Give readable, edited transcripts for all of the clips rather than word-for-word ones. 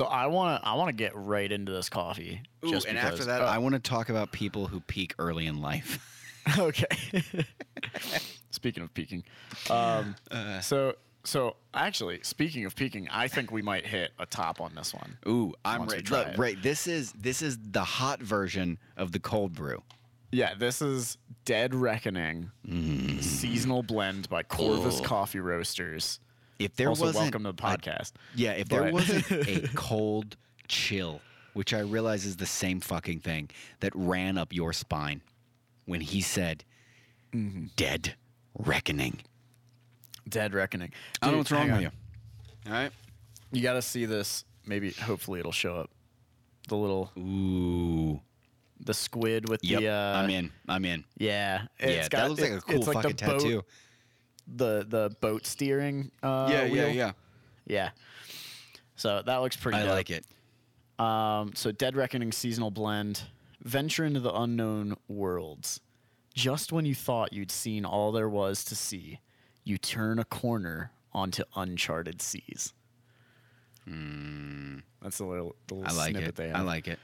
So I want to get right into this coffee. Ooh, just and because, after that, I want to talk about people who peak early in life. Okay. Speaking of peaking, so actually, speaking of peaking, I think we might hit a top on this one. Ooh, I'm ready. Look, Ray, this is the hot version of the cold brew. Yeah, this is Dead Reckoning, seasonal blend by Corvus Coffee Roasters. If there also wasn't welcome to the podcast. There wasn't a cold chill, which I realize is the same fucking thing that ran up your spine when he said, "Dead Reckoning." Dead Reckoning. Dude, I don't know what's wrong with you. All right, you got to see this. Maybe, hopefully, it'll show up. The little the squid with the. I'm in. Yeah, that looks like a cool fucking like tattoo. Boat, the boat steering. Wheel. Yeah. So that looks pretty. I like it. So Dead Reckoning seasonal blend. Venture into the unknown worlds. Just when you thought you'd seen all there was to see, you turn a corner onto uncharted seas. That's the little I like snippet it. They have. I like it.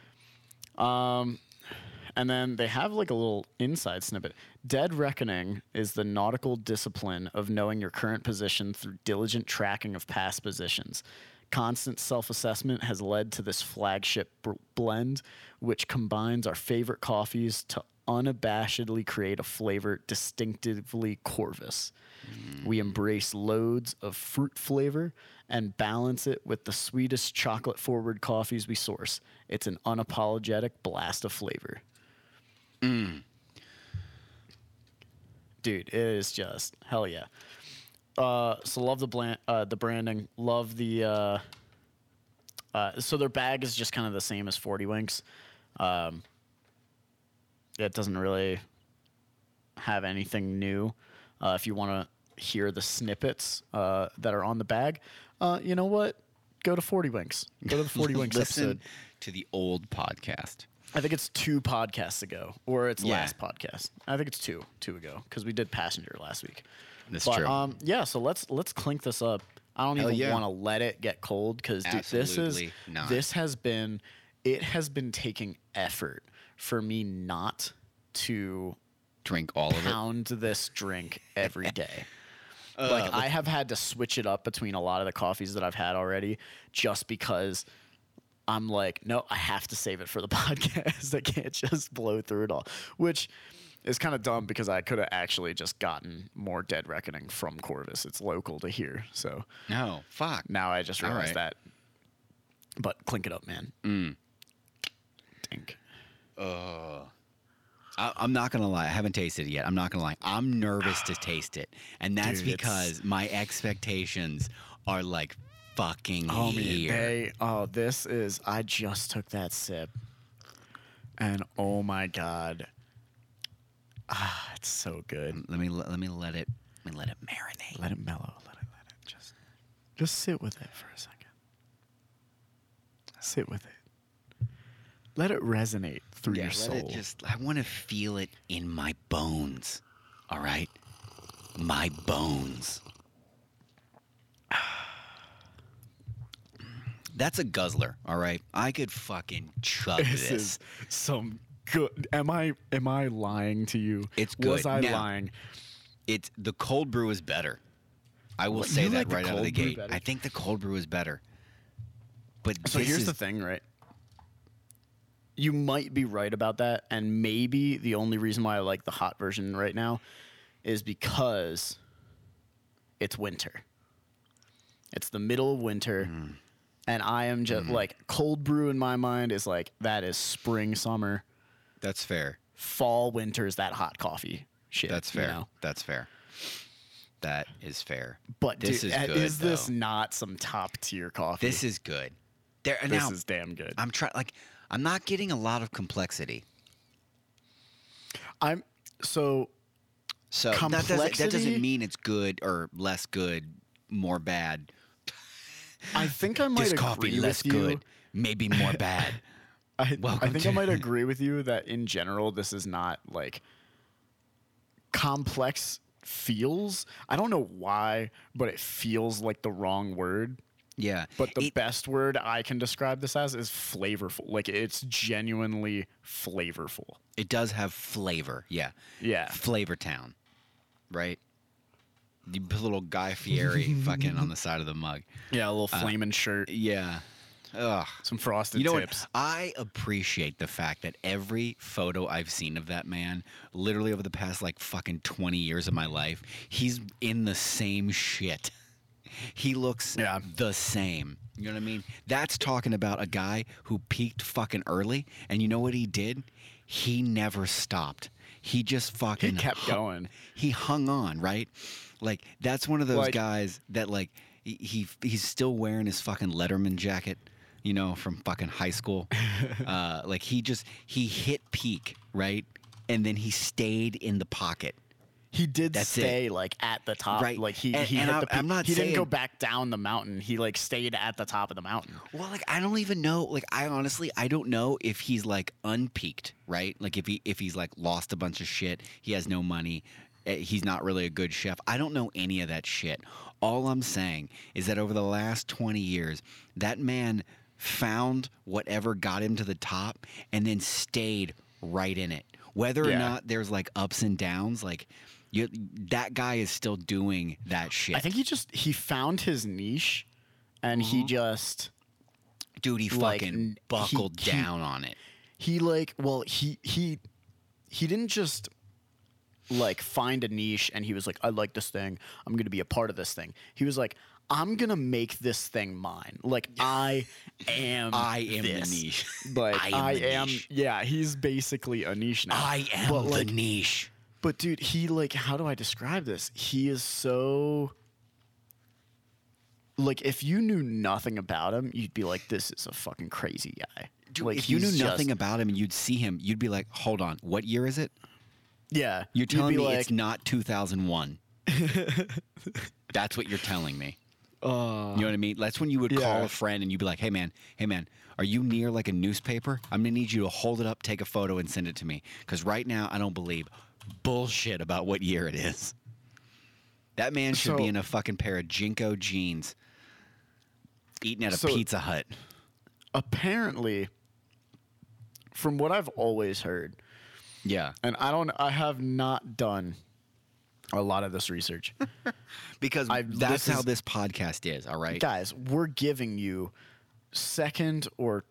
And then they have like a little inside snippet. Dead Reckoning is the nautical discipline of knowing your current position through diligent tracking of past positions. Constant self-assessment has led to this flagship blend, which combines our favorite coffees to unabashedly create a flavor distinctively Corvus. We embrace loads of fruit flavor and balance it with the sweetest chocolate-forward coffees we source. It's an unapologetic blast of flavor. Dude, it is just hell yeah. So love the branding. Love the so their bag is just kind of the same as 40 Winks. It doesn't really have anything new. If you want to hear the snippets that are on the bag, you know what? Go to 40 Winks. Go to the 40 Winks episode. Listen to the old podcast. I think it's 2 podcasts ago, or it's last podcast. I think it's two ago, because we did Passenger last week. That's true. So let's clink this up. I don't even want to let it get cold, because it has been taking effort for me not to drink all of it. Pound this drink every day. I have had to switch it up between a lot of the coffees that I've had already, just because I'm like, no, I have to save it for the podcast. I can't just blow through it all, which is kind of dumb, because I could have actually just gotten more Dead Reckoning from Corvus. It's local to here, so no fuck. Now I just realized that. But clink it up, man. Dink. I'm not gonna lie. I haven't tasted it yet. I'm not gonna lie. I'm nervous to taste it, and that's because my expectations are like fucking here. This is. I just took that sip, and oh my god, it's so good. Let me let it marinate. Let it mellow. Let it just sit with it for a second. Sit with it. Let it resonate through your soul. I want to feel it in my bones. All right? My bones. That's a guzzler, all right? I could fucking chug this. This is some good. Am I lying to you? It's good. Was I lying? It's the cold brew is better. I will say that right out of the gate. I think the cold brew is better. But so here's the thing, right? You might be right about that, and maybe the only reason why I like the hot version right now is because it's winter. It's the middle of winter, and I am just like, cold brew in my mind is like, that is spring, summer. That's fair. Fall, winter is that hot coffee shit. That's fair. You know? That's fair. That is fair. But this is good, is this not some top tier coffee? This is good. This is damn good. I'm trying. Like, I'm not getting a lot of complexity. I'm so complexity? That doesn't mean it's good or less good, more bad. I think I might agree coffee less with good, you. Maybe more bad. I think I might agree with you that in general, this is not like complex feels. I don't know why, but it feels like the wrong word. Yeah. But the best word I can describe this as is flavorful. Like, it's genuinely flavorful. It does have flavor. Yeah. Yeah. Flavor Town. Right? The little Guy Fieri fucking on the side of the mug. Yeah, a little flaming shirt. Yeah. Ugh. Some frosted tips. What? I appreciate the fact that every photo I've seen of that man, literally over the past like fucking 20 years of my life, he's in the same shit. He looks the same. You know what I mean? That's talking about a guy who peaked fucking early, and you know what he did? He never stopped. He just fucking kept going. He hung on, right? Like, that's one of those guys that, like, he's still wearing his fucking Letterman jacket, you know, from fucking high school. Like, he hit peak, right? And then he stayed in the pocket. He did stay at the top. Right. Like, he didn't go back down the mountain. He, like, stayed at the top of the mountain. Well, like, I don't even know. Like, I don't know if he's, like, unpeaked, right? Like, if he's, like, lost a bunch of shit, he has no money, he's not really a good chef. I don't know any of that shit. All I'm saying is that over the last 20 years, that man found whatever got him to the top and then stayed right in it. Whether or not there's, like, ups and downs, like... that guy is still doing that shit. I think he found his niche, and he just... Dude, he fucking buckled down on it. He didn't just, like, find a niche, and he was like, I like this thing. I'm going to be a part of this thing. He was like... I'm going to make this thing mine. Like, I am this. The niche. Like, I am the niche. Yeah, he's basically a niche now. I am the niche. But, dude, he, like, how do I describe this? He is so... Like, if you knew nothing about him, you'd be like, this is a fucking crazy guy. Dude, like, if you knew nothing about him and you'd see him, you'd be like, hold on, what year is it? Yeah. You're telling me it's not 2001. That's what you're telling me. You know what I mean? That's when you would call a friend and you'd be like, hey man, are you near like a newspaper? I'm going to need you to hold it up, take a photo, and send it to me. Because right now I don't believe bullshit about what year it is. That man should be in a fucking pair of Jinko jeans eating at a Pizza Hut. Apparently, from what I've always heard, and I have not done a lot of this research. Because that's how this podcast is, all right? Guys, we're giving you second or,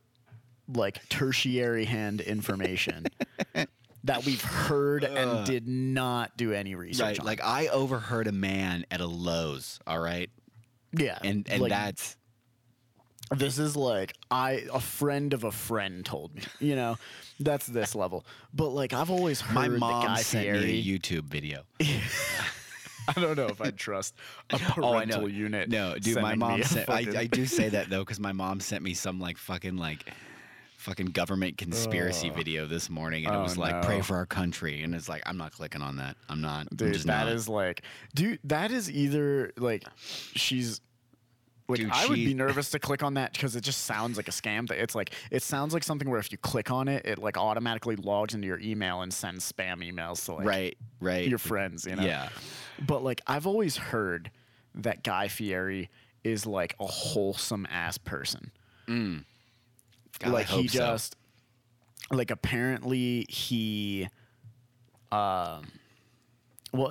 like, tertiary hand information that we've heard and did not do any research on. Like, I overheard a man at a Lowe's, all right? Yeah. And like, that's... This is like a friend of a friend told me, you know, that's this level. But like I've always heard my mom sent me a YouTube video. I don't know if I'd trust a parental unit. No, dude, my mom sent. I do say that though because my mom sent me some like fucking government conspiracy video this morning, and it was like pray for our country, and it's like I'm not clicking on that. I'm not. Dude, that is either like she's. Like, dude, I would be nervous to click on that because it just sounds like a scam. It sounds like something where if you click on it, it like automatically logs into your email and sends spam emails to like your friends, you know? Yeah. But like I've always heard that Guy Fieri is like a wholesome ass person. Mm. God, like I hope like apparently he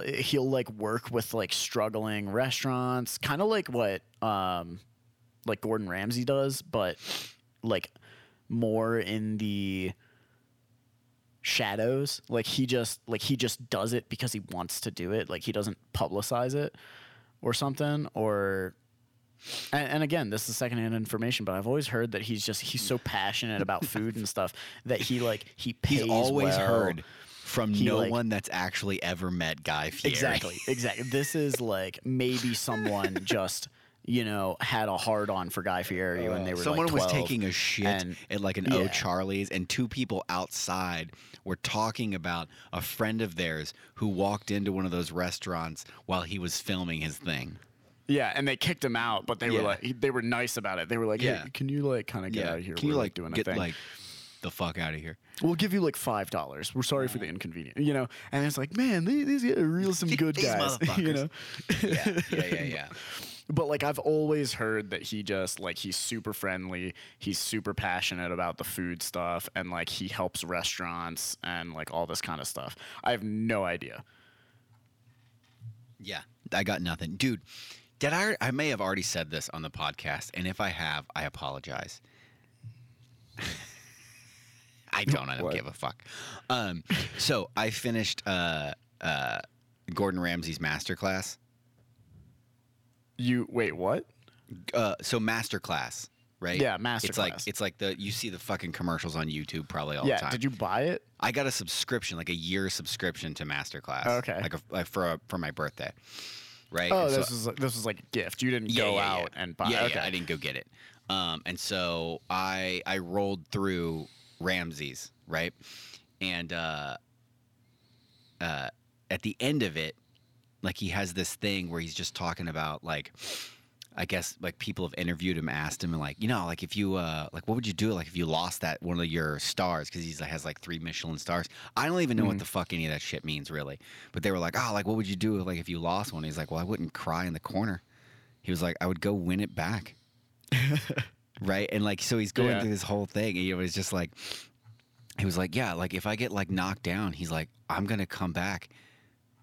he'll like work with like struggling restaurants, kind of like what like Gordon Ramsay does, but like more in the shadows. Like he just does it because he wants to do it. Like he doesn't publicize it or something. Or and again, this is secondhand information, but I've always heard that he's so passionate about food and stuff that he pays. He's always heard. From no one that's actually ever met Guy Fieri. Exactly. This is like maybe someone just, you know, had a hard-on for Guy Fieri when they were like 12. Someone was taking a shit at like an O'Charlie's, and two people outside were talking about a friend of theirs who walked into one of those restaurants while he was filming his thing. Yeah, and they kicked him out, but they were like, they were nice about it. They were like, hey, can you like kind of get out of here? Can we're you like doing get, a thing. Like, the fuck out of here. We'll give you like $5. We're sorry for the inconvenience, you know. And it's like, man, these are real some good guys, you know. Yeah. But, like, I've always heard that he just, like, he's super friendly, he's super passionate about the food stuff, and, like, he helps restaurants and, like, all this kind of stuff. I have no idea. Yeah, I got nothing. Dude, I may have already said this on the podcast, and if I have, I apologize. I don't give a fuck. So I finished Gordon Ramsay's Masterclass. Wait, what? So Masterclass, right? Yeah, Masterclass. It's like you see the fucking commercials on YouTube probably all the time. Yeah, did you buy it? I got a subscription, like a year subscription to Masterclass. Okay. For my birthday, right? Oh, and this was like a gift. You didn't go out and buy it. Yeah, okay. I didn't go get it. And so I rolled through Ramsay's, right? And at the end of it, like, he has this thing where he's just talking about, like, I guess, like, people have interviewed him, asked him, and, like, you know, like, if you, like, what would you do, like, if you lost that one of your stars? Because he has, like, 3 Michelin stars. I don't even know what the fuck any of that shit means, really. But they were like, oh, like, what would you do, like, if you lost one? He's like, well, I wouldn't cry in the corner. He was like, I would go win it back. Right? And, like, so he's going through this whole thing, and, you know, it's just like, he was like, yeah, like, if I get, like, knocked down, he's like, I'm going to come back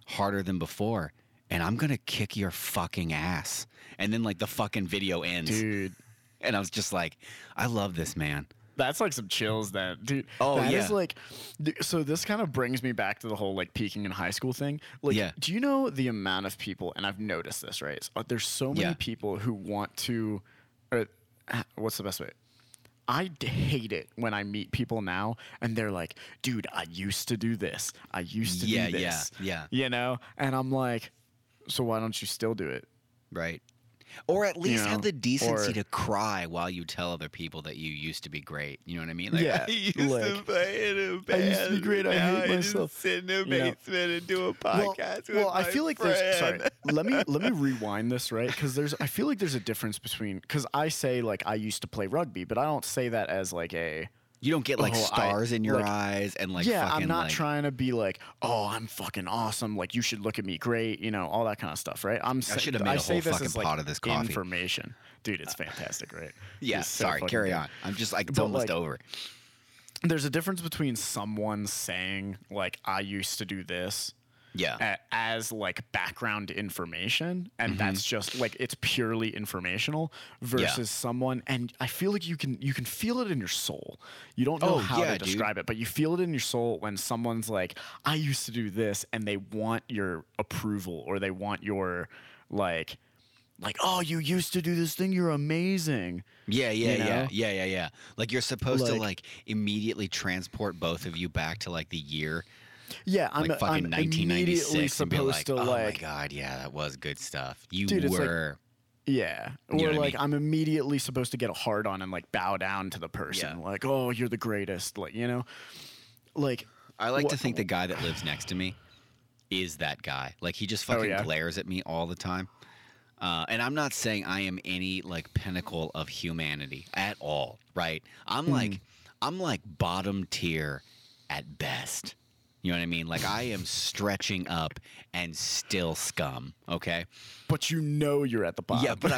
harder than before, and I'm gonna kick your fucking ass. And then, like, the fucking video ends, dude. And I was just like, I love this man. That's like some chills, that dude. Oh, that is like, so this kind of brings me back to the whole, like, peaking in high school thing. Like, do you know the amount of people? And I've noticed this, right? There's so many people who want to. Or, what's the best way? I hate it when I meet people now and they're like, dude, I used to do this. I used to do this. You know? And I'm like, so why don't you still do it? Right. Or at least have the decency to cry while you tell other people that you used to be great. You know what I mean? Like, yeah. I used to be great. I hate myself. Just sit in the basement and do a podcast. Sorry. Let me rewind this, right? Because I feel like there's a difference between, because I say, like, I used to play rugby, but I don't say that as like a. You don't get, like, stars in your eyes and, like, yeah, fucking, I'm not, like, trying to be like, oh, I'm fucking awesome. Like, you should look at me great, you know, all that kind of stuff, right? I should have made a whole fucking pot of this coffee. Information. Dude, it's fantastic, right? Yeah, sorry, carry on. I'm just, like, it's almost over. There's a difference between someone saying, like, I used to do this. Yeah. As, like, background information, and that's just, like, it's purely informational versus someone, and I feel like you can feel it in your soul. You don't know how to describe it, but you feel it in your soul when someone's like, I used to do this, and they want your approval, or they want your, like, oh, you used to do this thing, you're amazing. Yeah. Like, you're supposed to, like, immediately transport both of you back to, like, the year. Yeah, I'm 1996 supposed and like, to oh like. Oh my god, yeah, that was good stuff. Dude, were. Like, yeah, or you know, like, I mean? I'm immediately supposed to get a hard on and, like, bow down to the person. Yeah. Like, oh, you're the greatest. Like, you know, like, I like to think the guy that lives next to me is that guy. Like, he just fucking glares at me all the time. And I'm not saying I am any, like, pinnacle of humanity at all, right? I'm like bottom tier at best. You know what I mean? Like, I am stretching up and still scum, okay? But you know you're at the bottom. Yeah, but I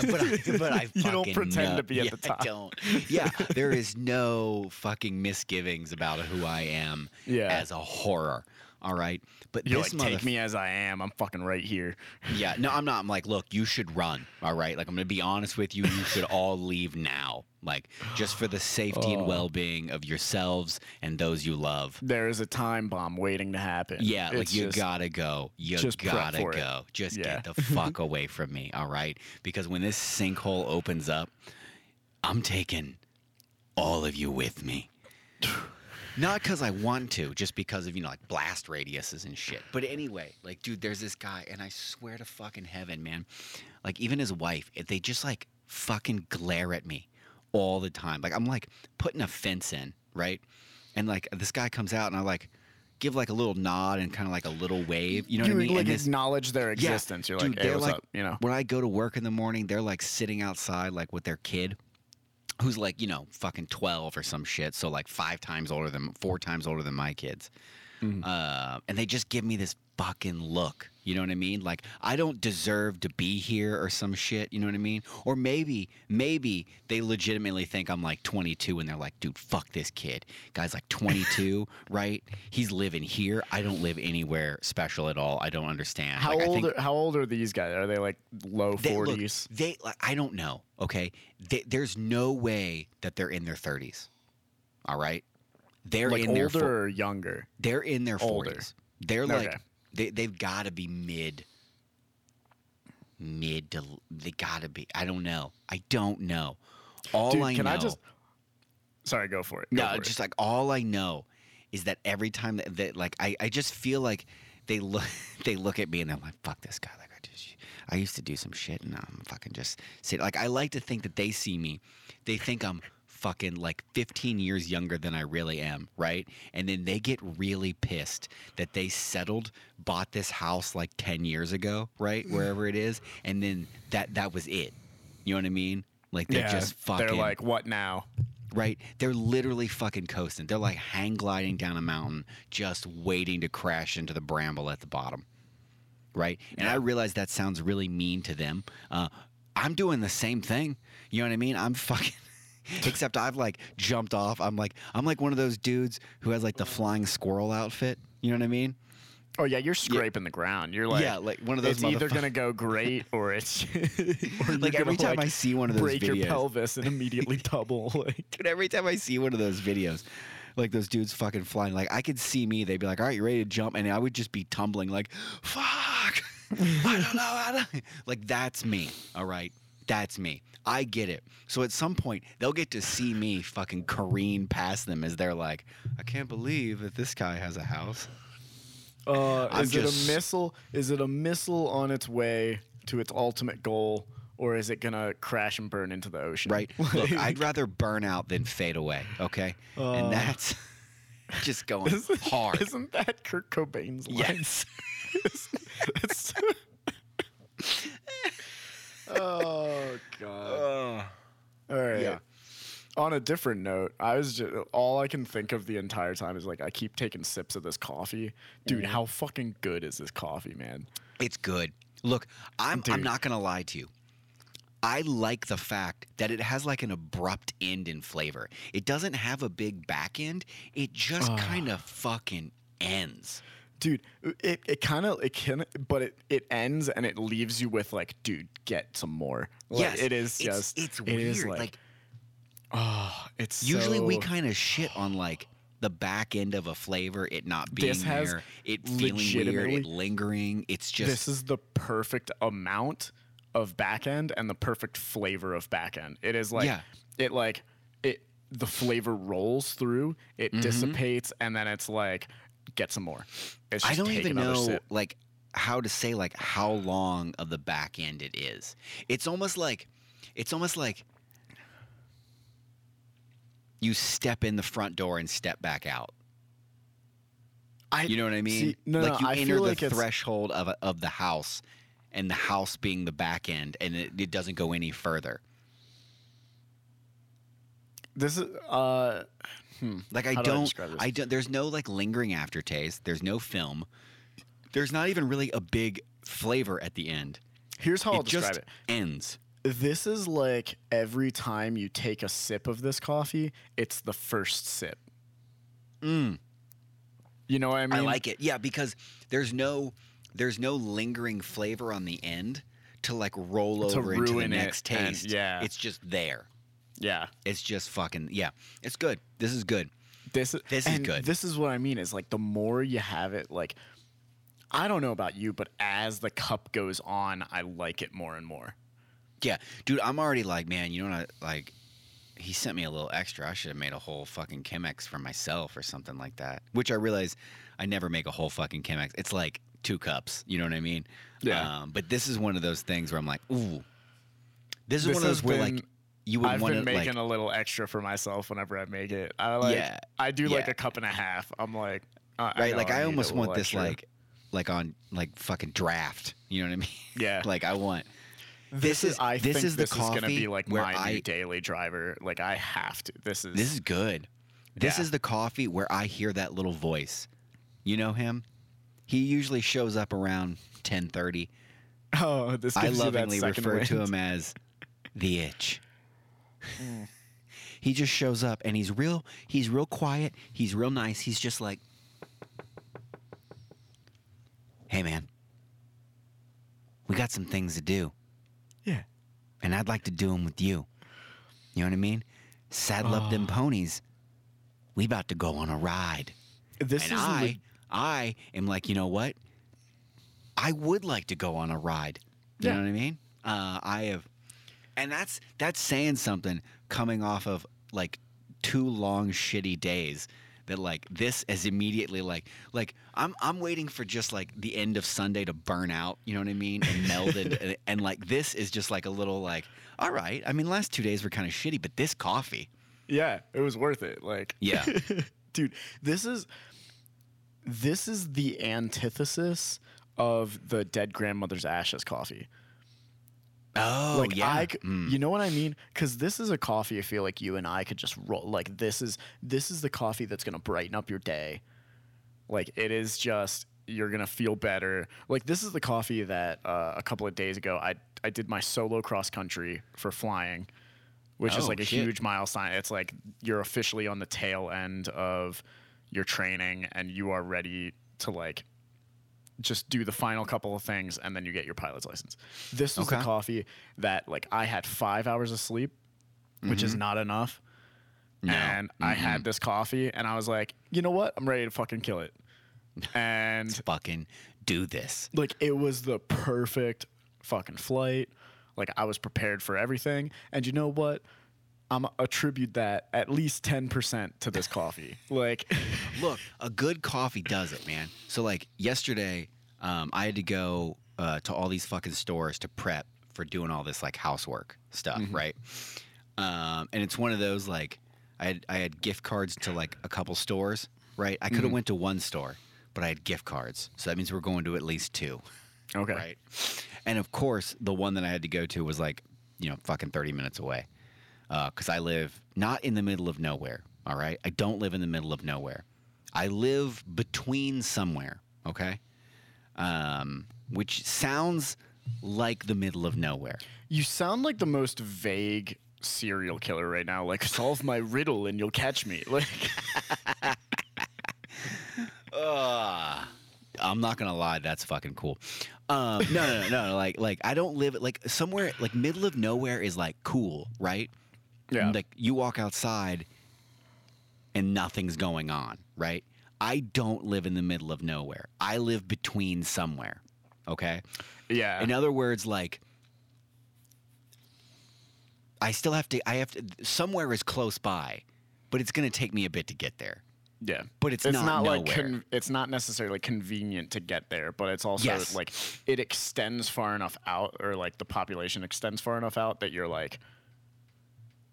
you don't pretend to be at the top. I don't. Yeah, there is no fucking misgivings about who I am as a horror, all right? But you're this like, take me as I am. I'm fucking right here. Yeah, no, I'm not. I'm like, look, you should run, all right? Like, I'm going to be honest with you. You should all leave now. Like, just for the safety and well-being of yourselves and those you love. There is a time bomb waiting to happen. Yeah, it's like, you just gotta go. You just gotta go. It. Just get the fuck away from me, all right? Because when this sinkhole opens up, I'm taking all of you with me. Not because I want to, just because of, you know, like, blast radiuses and shit. But anyway, like, dude, there's this guy, and I swear to fucking heaven, man. Like, even his wife, they just, like, fucking glare at me. All the time. Like, I'm, like, putting a fence in, right? And, like, this guy comes out, and I, like, give, like, a little nod and kind of, like, a little wave. You know what I mean? You, like, acknowledge their existence. You're like, hey, what's up? You know? When I go to work in the morning, they're, like, sitting outside, like, with their kid, who's, like, you know, fucking 12 or some shit. So, like, 4 times older than my kids. And they just give me this fucking look. You know what I mean? Like, I don't deserve to be here or some shit. You know what I mean? Or maybe they legitimately think I'm like 22 and they're like, dude, fuck this kid. Guy's like 22, right? He's living here. I don't live anywhere special at all. I don't understand. How old are these guys? Are they like low 40s? I don't know. Okay. There's no way that they're in their 30s. All right. They're like in older or younger. They're in their 40s. They're okay. Like. They've got to be mid to they got to be. I don't know. All dude, I can know. I just sorry, go for it. Go no, for just it. Like all I know is that every time that like I just feel like they look at me and they're like, fuck this guy. Like I used to do some shit and I'm fucking just sit. Like I like to think that they see me, they think I'm fucking like 15 years younger than I really am, right? And then they get really pissed that they bought this house like 10 years ago, right? Wherever it is. And then that was it. You know what I mean? Like they're just fucking. They're like, what now? Right? They're literally fucking coasting. They're like hang gliding down a mountain, just waiting to crash into the bramble at the bottom. Right? And I realize that sounds really mean to them. I'm doing the same thing. You know what I mean? I'm fucking. Except I've like jumped off. I'm like one of those dudes who has like the flying squirrel outfit. You know what I mean? Oh yeah, you're scraping the ground. You're like, yeah, like one of those. It's either gonna go great or it's or like every time I see one of those break videos, your pelvis and immediately double. Like and every time I see one of those videos, like those dudes fucking flying. Like I could see me. They'd be like, "All right, you ready to jump?" And I would just be tumbling like, "Fuck, I don't know." Like that's me. All right. That's me. I get it. So at some point, they'll get to see me fucking careen past them as they're like, I can't believe that this guy has a house. Is it a missile on its way to its ultimate goal, or is it going to crash and burn into the ocean? Right. Look, I'd rather burn out than fade away, okay? And that's just going hard. Isn't that Kurt Cobain's line? Yes. That's oh god! All right. Yeah. On a different note, I was just all I can think of the entire time is like I keep taking sips of this coffee, dude. How fucking good is this coffee, man? It's good. Look, I'm not gonna lie to you. I like the fact that it has like an abrupt end in flavor. It doesn't have a big back end. It just kind of fucking ends. Dude, it ends and it leaves you with like, dude, get some more. Like, yes, it is just it's weird. It is like it's usually we kind of shit on like the back end of a flavor, it not being there, it feeling weird, it lingering. It's just this is the perfect amount of back end and the perfect flavor of back end. It is like the flavor rolls through, it dissipates, and then it's like. Get some more. I don't even know sip. Like how to say like how long of the back end it is. It's almost like you step in the front door and step back out. You know what I mean? See, no, I enter the threshold of the house, and the house being the back end, and it doesn't go any further. This is like I don't. There's no like lingering aftertaste. There's no film. There's not even really a big flavor at the end. Here's how I'll describe it. Ends. This is like every time you take a sip of this coffee, it's the first sip. You know what I mean? I like it. Yeah, because there's no lingering flavor on the end to like roll over into the next taste. Yeah, it's just there. Yeah. It's just fucking, yeah. It's good. This is good. This is good. This is what I mean is like the more you have it, like, I don't know about you, but as the cup goes on, I like it more and more. Yeah. Dude, I'm already like, man, you know what I, like, he sent me a little extra. I should have made a whole fucking Chemex for myself or something like that, which I realize I never make a whole fucking Chemex. It's like 2 cups. You know what I mean? Yeah. But this is one of those things where I'm like, ooh, this is one of those where like, I've been making like, a little extra for myself whenever I make it. I do like a cup and a half. I'm like, right? Like I almost want this like on like fucking draft. You know what I mean? Yeah. Like I want. This is the coffee. This is gonna be like my new daily driver. Like I have to. This is good. This is the coffee where I hear that little voice. You know him? He usually shows up around 10:30. Oh, this gives I lovingly you that refer wind. To him as the Itch. Mm. He just shows up and he's real quiet, he's real nice, he's just like, hey man, we got some things to do. Yeah. And I'd like to do them with you. You know what I mean? Saddle up them ponies. We about to go on a ride. This and is I am like, you know what? I would like to go on a ride. You know what I mean? And that's saying something coming off of like 2 long shitty days that like this is immediately like I'm waiting for just like the end of Sunday to burn out, you know what I mean? And melded and like this is just like a little like, all right. I mean, last 2 days were kind of shitty, but this coffee. Yeah, it was worth it. Like yeah. Dude, this is the antithesis of the dead grandmother's ashes coffee. Oh, like yeah. You know what I mean? Because this is a coffee I feel like you and I could just roll. Like this is the coffee that's going to brighten up your day. Like it is just, you're going to feel better. Like this is the coffee that a couple of days ago, I did my solo cross country for flying, which is like a huge milestone. It's like you're officially on the tail end of your training and you are ready to like just do the final couple of things and then you get your pilot's license. This was the coffee that like I had 5 hours of sleep, which is not enough. No. And I had this coffee and I was like, you know what? I'm ready to fucking kill it. And let's fucking do this. Like it was the perfect fucking flight. Like I was prepared for everything. And you know what? I'm attribute that at least 10% to this coffee. Like, look, a good coffee does it, man. So like yesterday, I had to go to all these fucking stores to prep for doing all this like housework stuff, right? And it's one of those like I had gift cards to like a couple stores, right? I could have went to one store, but I had gift cards, so that means we're going to at least 2. Okay. Right. And of course, the one that I had to go to was like, you know, fucking 30 minutes away. Because I live not in the middle of nowhere, all right? I don't live in the middle of nowhere. I live between somewhere, okay? Which sounds like the middle of nowhere. You sound like the most vague serial killer right now. Like, solve my riddle and you'll catch me. Like, I'm not going to lie. That's fucking cool. No. Like I don't live like somewhere like middle of nowhere is like cool, right? Yeah. Like you walk outside and nothing's going on, right? I don't live in the middle of nowhere. I live between somewhere. Okay? Yeah. In other words, like I have to somewhere is close by, but it's going to take me a bit to get there. Yeah. But it's not like it's not necessarily convenient to get there, but it's also like it extends far enough out or like the population extends far enough out that you're like,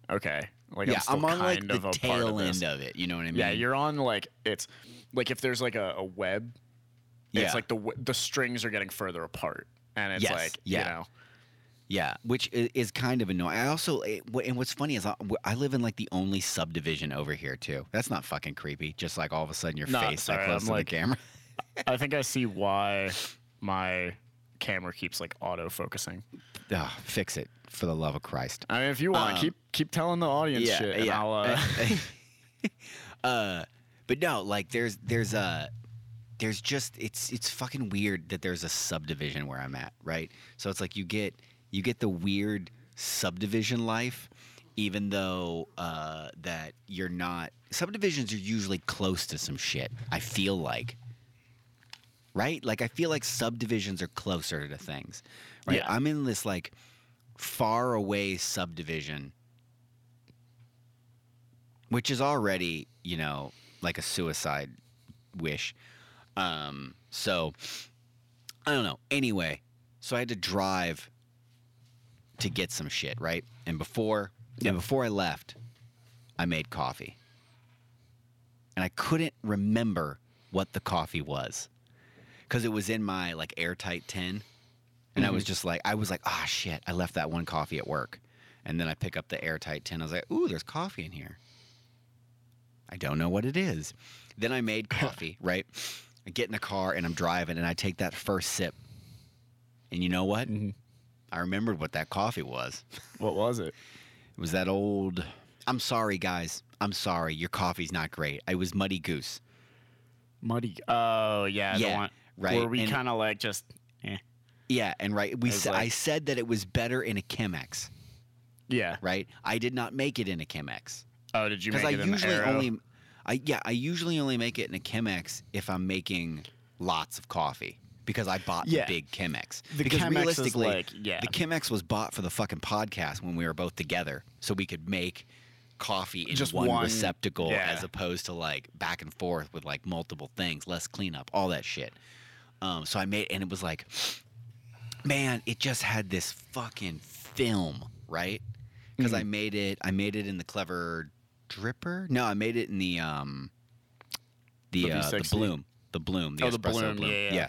okay, like I'm on kind like the tail end of it. You know what I mean? Yeah, you're on like it's like if there's like a web, it's like the strings are getting further apart, and it's like you know, which is kind of annoying. I also and what's funny is I live in like the only subdivision over here too. That's not fucking creepy. Just like all of a sudden your face that close to like, the camera. I think I see why my camera keeps like auto focusing. Fix it. For the love of Christ! I mean, if you want, keep telling the audience shit. And I'll, but no, like there's just it's fucking weird that there's a subdivision where I'm at, right? So it's like you get the weird subdivision life, even though that you're not. Subdivisions are usually close to some shit. I feel like. Right, like I feel like subdivisions are closer to things. Right, yeah. I'm in this like. Far away subdivision, which is already, you know, like a suicide wish. So I don't know. Anyway, so I had to drive to get some shit, right? And before I left, I made coffee. And I couldn't remember what the coffee was because it was in my like airtight tin. And I was just like, ah, shit, I left that one coffee at work. And then I pick up the airtight tin. I was like, ooh, there's coffee in here. I don't know what it is. Then I made coffee, right? I get in the car and I'm driving and I take that first sip. And you know what? Mm-hmm. I remembered what that coffee was. What was it? It was that old, I'm sorry, guys. I'm sorry. Your coffee's not great. It was Muddy Goose. Muddy. Oh, yeah. Yeah. Right. Where we kind of like just, eh. Yeah. And right. I said that it was better in a Chemex. Yeah. Right. I did not make it in a Chemex. Oh, did you make it in an Aero? I usually only make it in a Chemex if I'm making lots of coffee because I bought the big Chemex. Because Chemex realistically, is the Chemex was bought for the fucking podcast when we were both together, so we could make coffee in just one receptacle as opposed to like back and forth with like multiple things, less cleanup, all that shit. So I made, and it was like, man, it just had this fucking film, right? Because I made it in the Clever Dripper. No, I made it in the Bloom. The Bloom. The espresso Bloom. Yeah.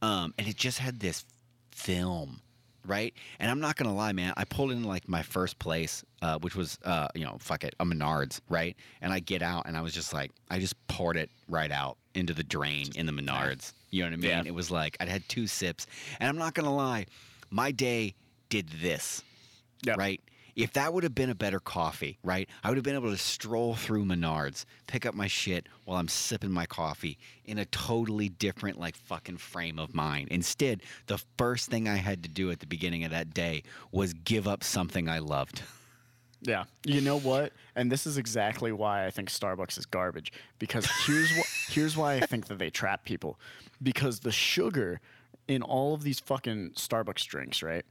And it just had this film, right? And I'm not gonna lie, man. I pulled in like my first place, which was fuck it, a Menards, right? And I get out and I was just like, I just poured it right out into the drain in the Menards. You know what I mean? Yeah. It was like I'd had two sips, and I'm not gonna lie, my day did this, right? If that would have been a better coffee, right, I would have been able to stroll through Menards, pick up my shit while I'm sipping my coffee in a totally different, like, fucking frame of mind. Instead, the first thing I had to do at the beginning of that day was give up something I loved. Yeah. You know what? And this is exactly why I think Starbucks is garbage. Because here's why I think that they trap people. Because the sugar in all of these fucking Starbucks drinks, right?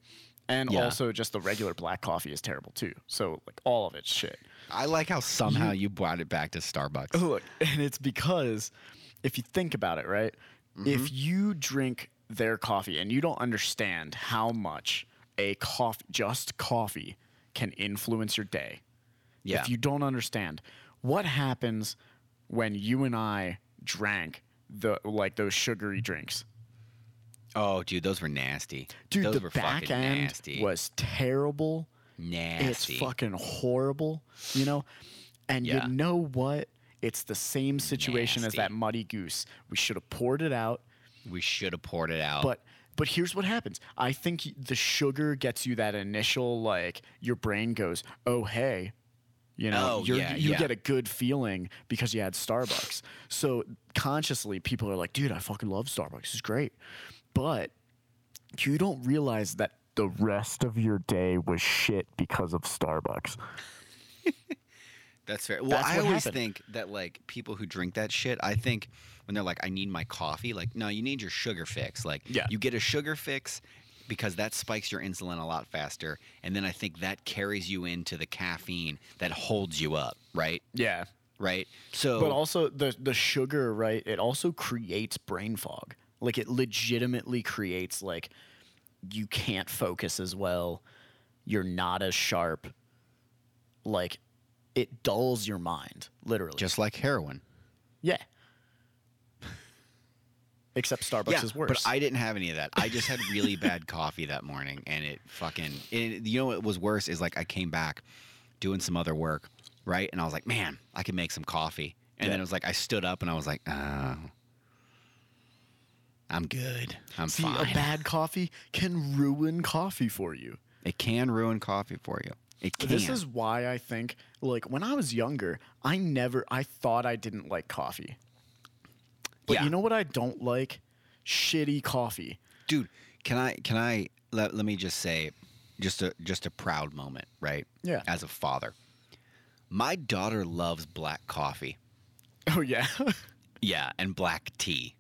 And also just the regular black coffee is terrible too. So like all of it's shit. I like how somehow you brought it back to Starbucks. Look, and it's because if you think about it, right? Mm-hmm. If you drink their coffee and you don't understand how much coffee can influence your day. Yeah. If you don't understand what happens when you and I drank those sugary drinks. Oh, dude, those were nasty. Dude, those were fucking nasty. The back end was terrible. Nasty. It's fucking horrible, you know? And you know what? It's the same situation as that Muddy Goose. We should have poured it out. But here's what happens. I think the sugar gets you that initial, like, your brain goes, oh, hey. You know, you get a good feeling because you had Starbucks. So consciously, people are like, dude, I fucking love Starbucks. It's great. But you don't realize that the rest of your day was shit because of Starbucks. That's fair. Well, I always think that, like, people who drink that shit, I think when they're like, I need my coffee, like, no, you need your sugar fix. Like, you get a sugar fix because that spikes your insulin a lot faster. And then I think that carries you into the caffeine that holds you up, right? Yeah. Right? So, but also the sugar, right, it also creates brain fog. Like, it legitimately creates, like, you can't focus as well. You're not as sharp. Like, it dulls your mind, literally. Just like heroin. Yeah. Except Starbucks is worse. But I didn't have any of that. I just had really bad coffee that morning, and it fucking – you know what was worse is, like, I came back doing some other work, right? And I was like, man, I can make some coffee. And then it was like I stood up, and I was like, oh. I'm good. I'm fine. A bad coffee can ruin coffee for you. It can ruin coffee for you. It can. This is why I think, like, when I was younger, I thought I didn't like coffee. But you know what I don't like? Shitty coffee. Dude, can I let me just say just a proud moment, right? Yeah. As a father. My daughter loves black coffee. Oh, yeah? Yeah, and black tea.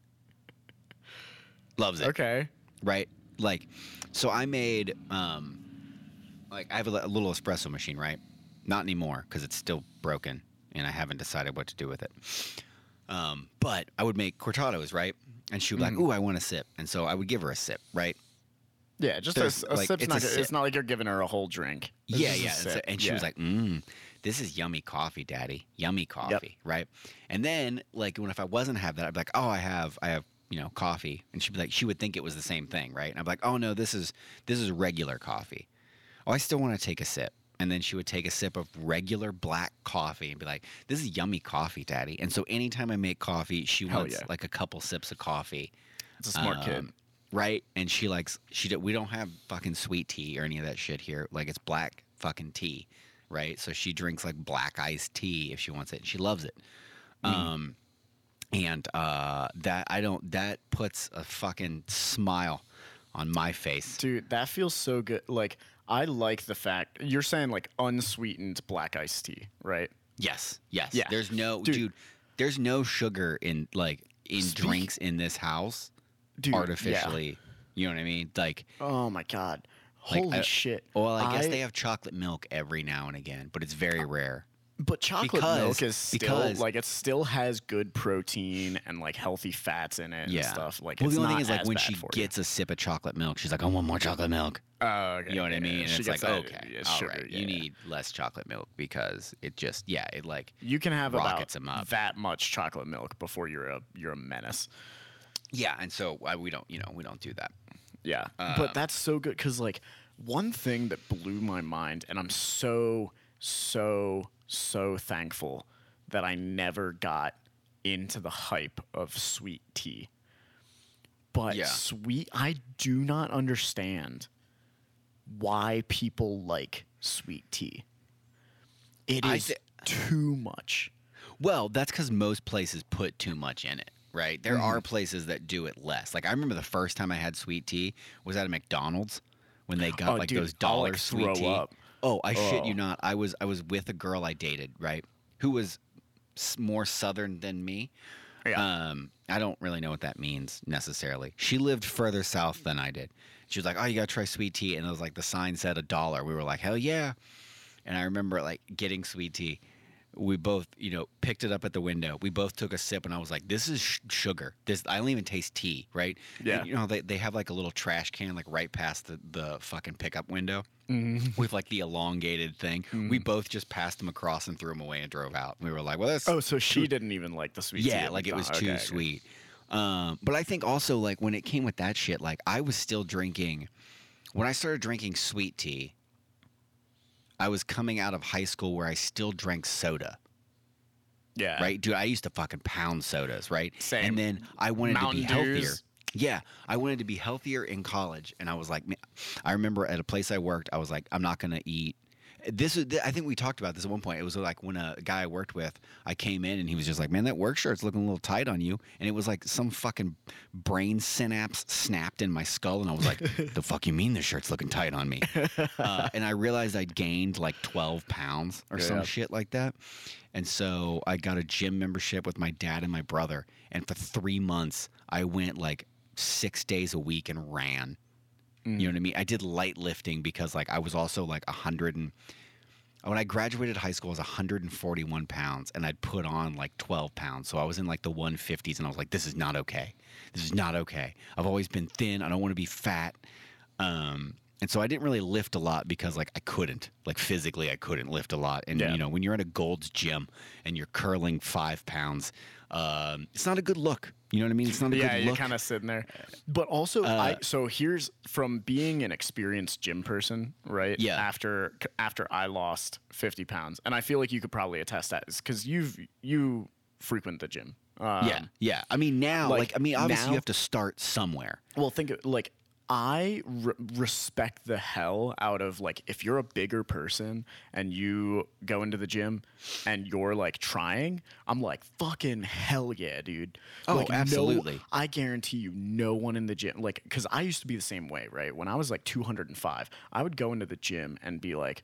Loves it. Okay. Right? Like, so I made, like, I have a little espresso machine, right? Not anymore, because it's still broken, and I haven't decided what to do with it. But I would make cortados, right? And she would be like, ooh, I want a sip. And so I would give her a sip, right? Yeah, just a sip's not good. Sip. It's not like you're giving her a whole drink. It's and she was like, this is yummy coffee, Daddy. Yummy coffee, right? And then, like, when if I wasn't have that, I'd be like, oh, I have you know, coffee, and she'd be like, she would think it was the same thing, right? And I'm like, oh no, this is regular coffee. Oh, I still want to take a sip. And then she would take a sip of regular black coffee and be like, this is yummy coffee, Daddy. And so anytime I make coffee, she wants like a couple sips of coffee. It's a smart kid. Right? And she likes, we don't have fucking sweet tea or any of that shit here. Like, it's black fucking tea, right? So she drinks like black iced tea if she wants it. And she loves it. And that puts a fucking smile on my face. Dude, that feels so good. Like, I like the fact you're saying like unsweetened black iced tea, right? Yes. Yeah. There's no there's no sugar in drinks in this house. Dude, artificially. Yeah. You know what I mean? Like, oh my God. Holy shit. Well, I guess they have chocolate milk every now and again, but it's very rare. But chocolate milk is still it still has good protein and like healthy fats in it and stuff. Like, well, the only thing is like when she gets a sip of chocolate milk, she's like, I want more chocolate milk. Oh, okay. You know what I mean? And it's like, you need less chocolate milk because it just it like you can have about that much chocolate milk before you're a menace. Yeah, and so we don't do that. Yeah, but that's so good because like one thing that blew my mind, and I'm so thankful that I never got into the hype of sweet tea. But I do not understand why people like sweet tea. It is too much. Well, that's because most places put too much in it, right? There are places that do it less. Like, I remember the first time I had sweet tea was at a McDonald's when they got those dollar sweet tea. Up. Oh, shit you not. I was with a girl I dated, right, who was more Southern than me. Yeah. I don't really know what that means necessarily. She lived further south than I did. She was like, oh, you got to try sweet tea. And it was like the sign said $1. We were like, hell yeah. And I remember like getting sweet tea. We both, picked it up at the window. We both took a sip, and I was like, "This is sugar. I don't even taste tea, right?" Yeah. And, they have like a little trash can like right past the fucking pickup window with like the elongated thing. Mm. We both just passed them across and threw them away and drove out. And we were like, "Well, that's so she didn't even like the sweet tea." Yeah, like it was too sweet. But I think also like when it came with that shit, like I was still drinking when I started drinking sweet tea. I was coming out of high school where I still drank soda. Yeah. Right? Dude, I used to fucking pound sodas, right? Same. And then I wanted to be healthier. Yeah. I wanted to be healthier in college. And I was like, man, I remember at a place I worked, I was like, I'm not going to eat. I think we talked about this at one point. It was like when a guy I worked with, I came in and he was just like, man, that work shirt's looking a little tight on you. And it was like some fucking brain synapse snapped in my skull. And I was like, the fuck you mean this shirt's looking tight on me? And I realized I'd gained like 12 pounds or some shit like that. And so I got a gym membership with my dad and my brother. And for 3 months, I went like 6 days a week and ran. You know what I mean? I did light lifting because like I was also like 100 and when I graduated high school I was 141 pounds and I'd put on like 12 pounds. So I was in like the 150s and I was like, this is not okay. This is not okay. I've always been thin. I don't want to be fat. And so I didn't really lift a lot because like I couldn't. Like physically I couldn't lift a lot. And when you're at a Gold's Gym and you're curling 5 pounds, it's not a good look. You know what I mean? It's not a good look. Yeah, you're kind of sitting there. But also, so here's from being an experienced gym person, right? Yeah. After I lost 50 pounds, and I feel like you could probably attest that because you frequent the gym. Yeah. I mean now, obviously you have to start somewhere. Well, I respect the hell out of like if you're a bigger person and you go into the gym and you're like trying, I'm like fucking hell yeah, dude. Oh, like, absolutely. I guarantee you no one in the gym because I used to be the same way, right? When I was like 205, I would go into the gym and be like,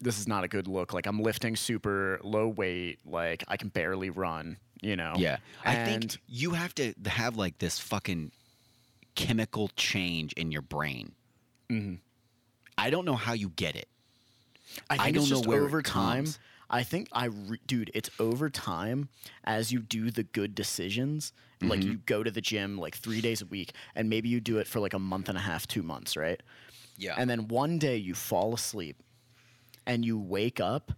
this is not a good look. Like I'm lifting super low weight. Like I can barely run, Yeah. I think you have to have like this fucking chemical change in your brain. Mm-hmm. I don't know how you get it. I don't know where over time. I think it's over time as you do the good decisions. Mm-hmm. Like you go to the gym like 3 days a week, and maybe you do it for like a month and a half, 2 months, right? Yeah. And then one day you fall asleep, and you wake up,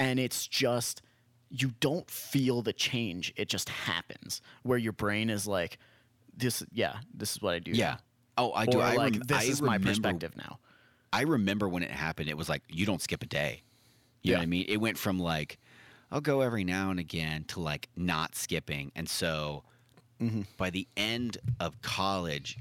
and it's just you don't feel the change. It just happens where your brain is like, this is what I do. Yeah. Now. Oh, I do. This is my perspective now. I remember when it happened, it was like, you don't skip a day. You know what I mean? It went from like, I'll go every now and again to like not skipping. And so by the end of college,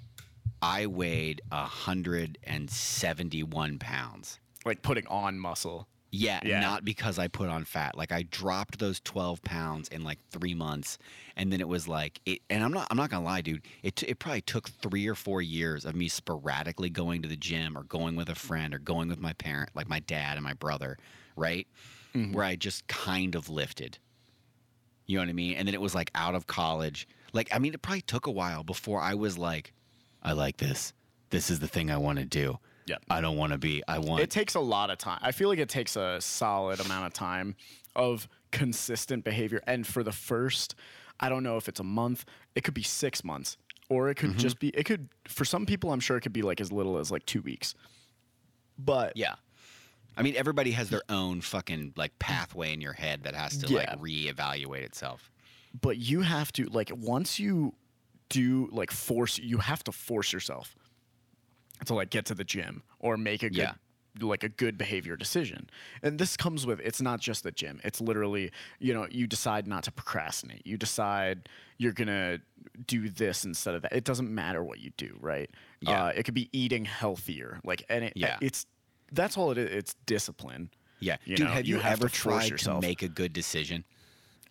I weighed 171 pounds. Like putting on muscle. Yeah, not because I put on fat. Like I dropped those 12 pounds in like 3 months, and then it was like it. And I'm not gonna lie, dude. It probably took 3 or 4 years of me sporadically going to the gym or going with a friend or going with my parent, like my dad and my brother, right? Mm-hmm. Where I just kind of lifted. You know what I mean? And then it was like out of college. Like I mean, it probably took a while before I was like, I like this. This is the thing I want to do. Yeah, I don't want to be. It takes a lot of time. I feel like it takes a solid amount of time of consistent behavior. And for the first, I don't know if it's a month. It could be 6 months, or it could just be. It could, for some people, I'm sure it could be like as little as like 2 weeks. But yeah, I mean, everybody has their own fucking like pathway in your head that has to like reevaluate itself. But you have to like once you do like force. You have to force yourself to like get to the gym or make a good like a good behavior decision. And this comes with, it's not just the gym. It's literally, you know, you decide not to procrastinate. You decide you're going to do this instead of that. It doesn't matter what you do, right? Yeah. It could be eating healthier. Like, and it's, that's all it is. It's discipline. Yeah. You Dude, know? Have you ever tried yourself to make a good decision?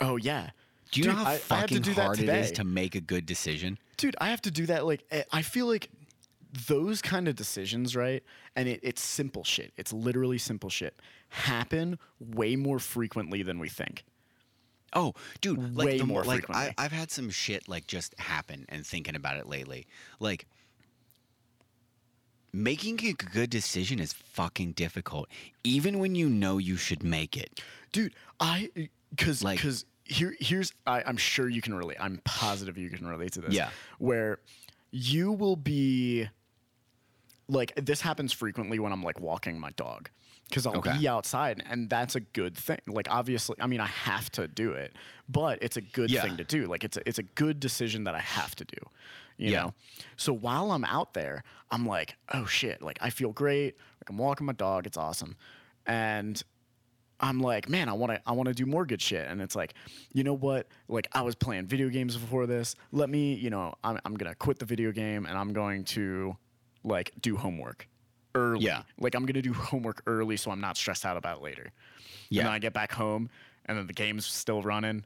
Oh yeah. Do you know how fucking hard it is to make a good decision? Dude, I have to do that. Like, I feel like those kind of decisions, right? And it's simple shit. It's literally simple shit. Happen way more frequently than we think. Oh, dude, like way more frequently. Like I've had some shit like just happen, and thinking about it lately, like making a good decision is fucking difficult, even when you know you should make it. Dude, I'm sure you can relate. I'm positive you can relate to this. Yeah, where you will be. Like, this happens frequently when I'm, like, walking my dog, because I'll be outside, and that's a good thing. Like, obviously, I mean, I have to do it, but it's a good thing to do. Like, it's a good decision that I have to do, you know? So while I'm out there, I'm like, oh, shit. Like, I feel great. Like, I'm walking my dog. It's awesome. And I'm like, man, I want to do more good shit. And it's like, you know what? Like, I was playing video games before this. Let me, you know, I'm going to quit the video game, and I'm going to, like, do homework early. Yeah. Like, I'm going to do homework early so I'm not stressed out about it later. Yeah. And then I get back home, and then the game's still running.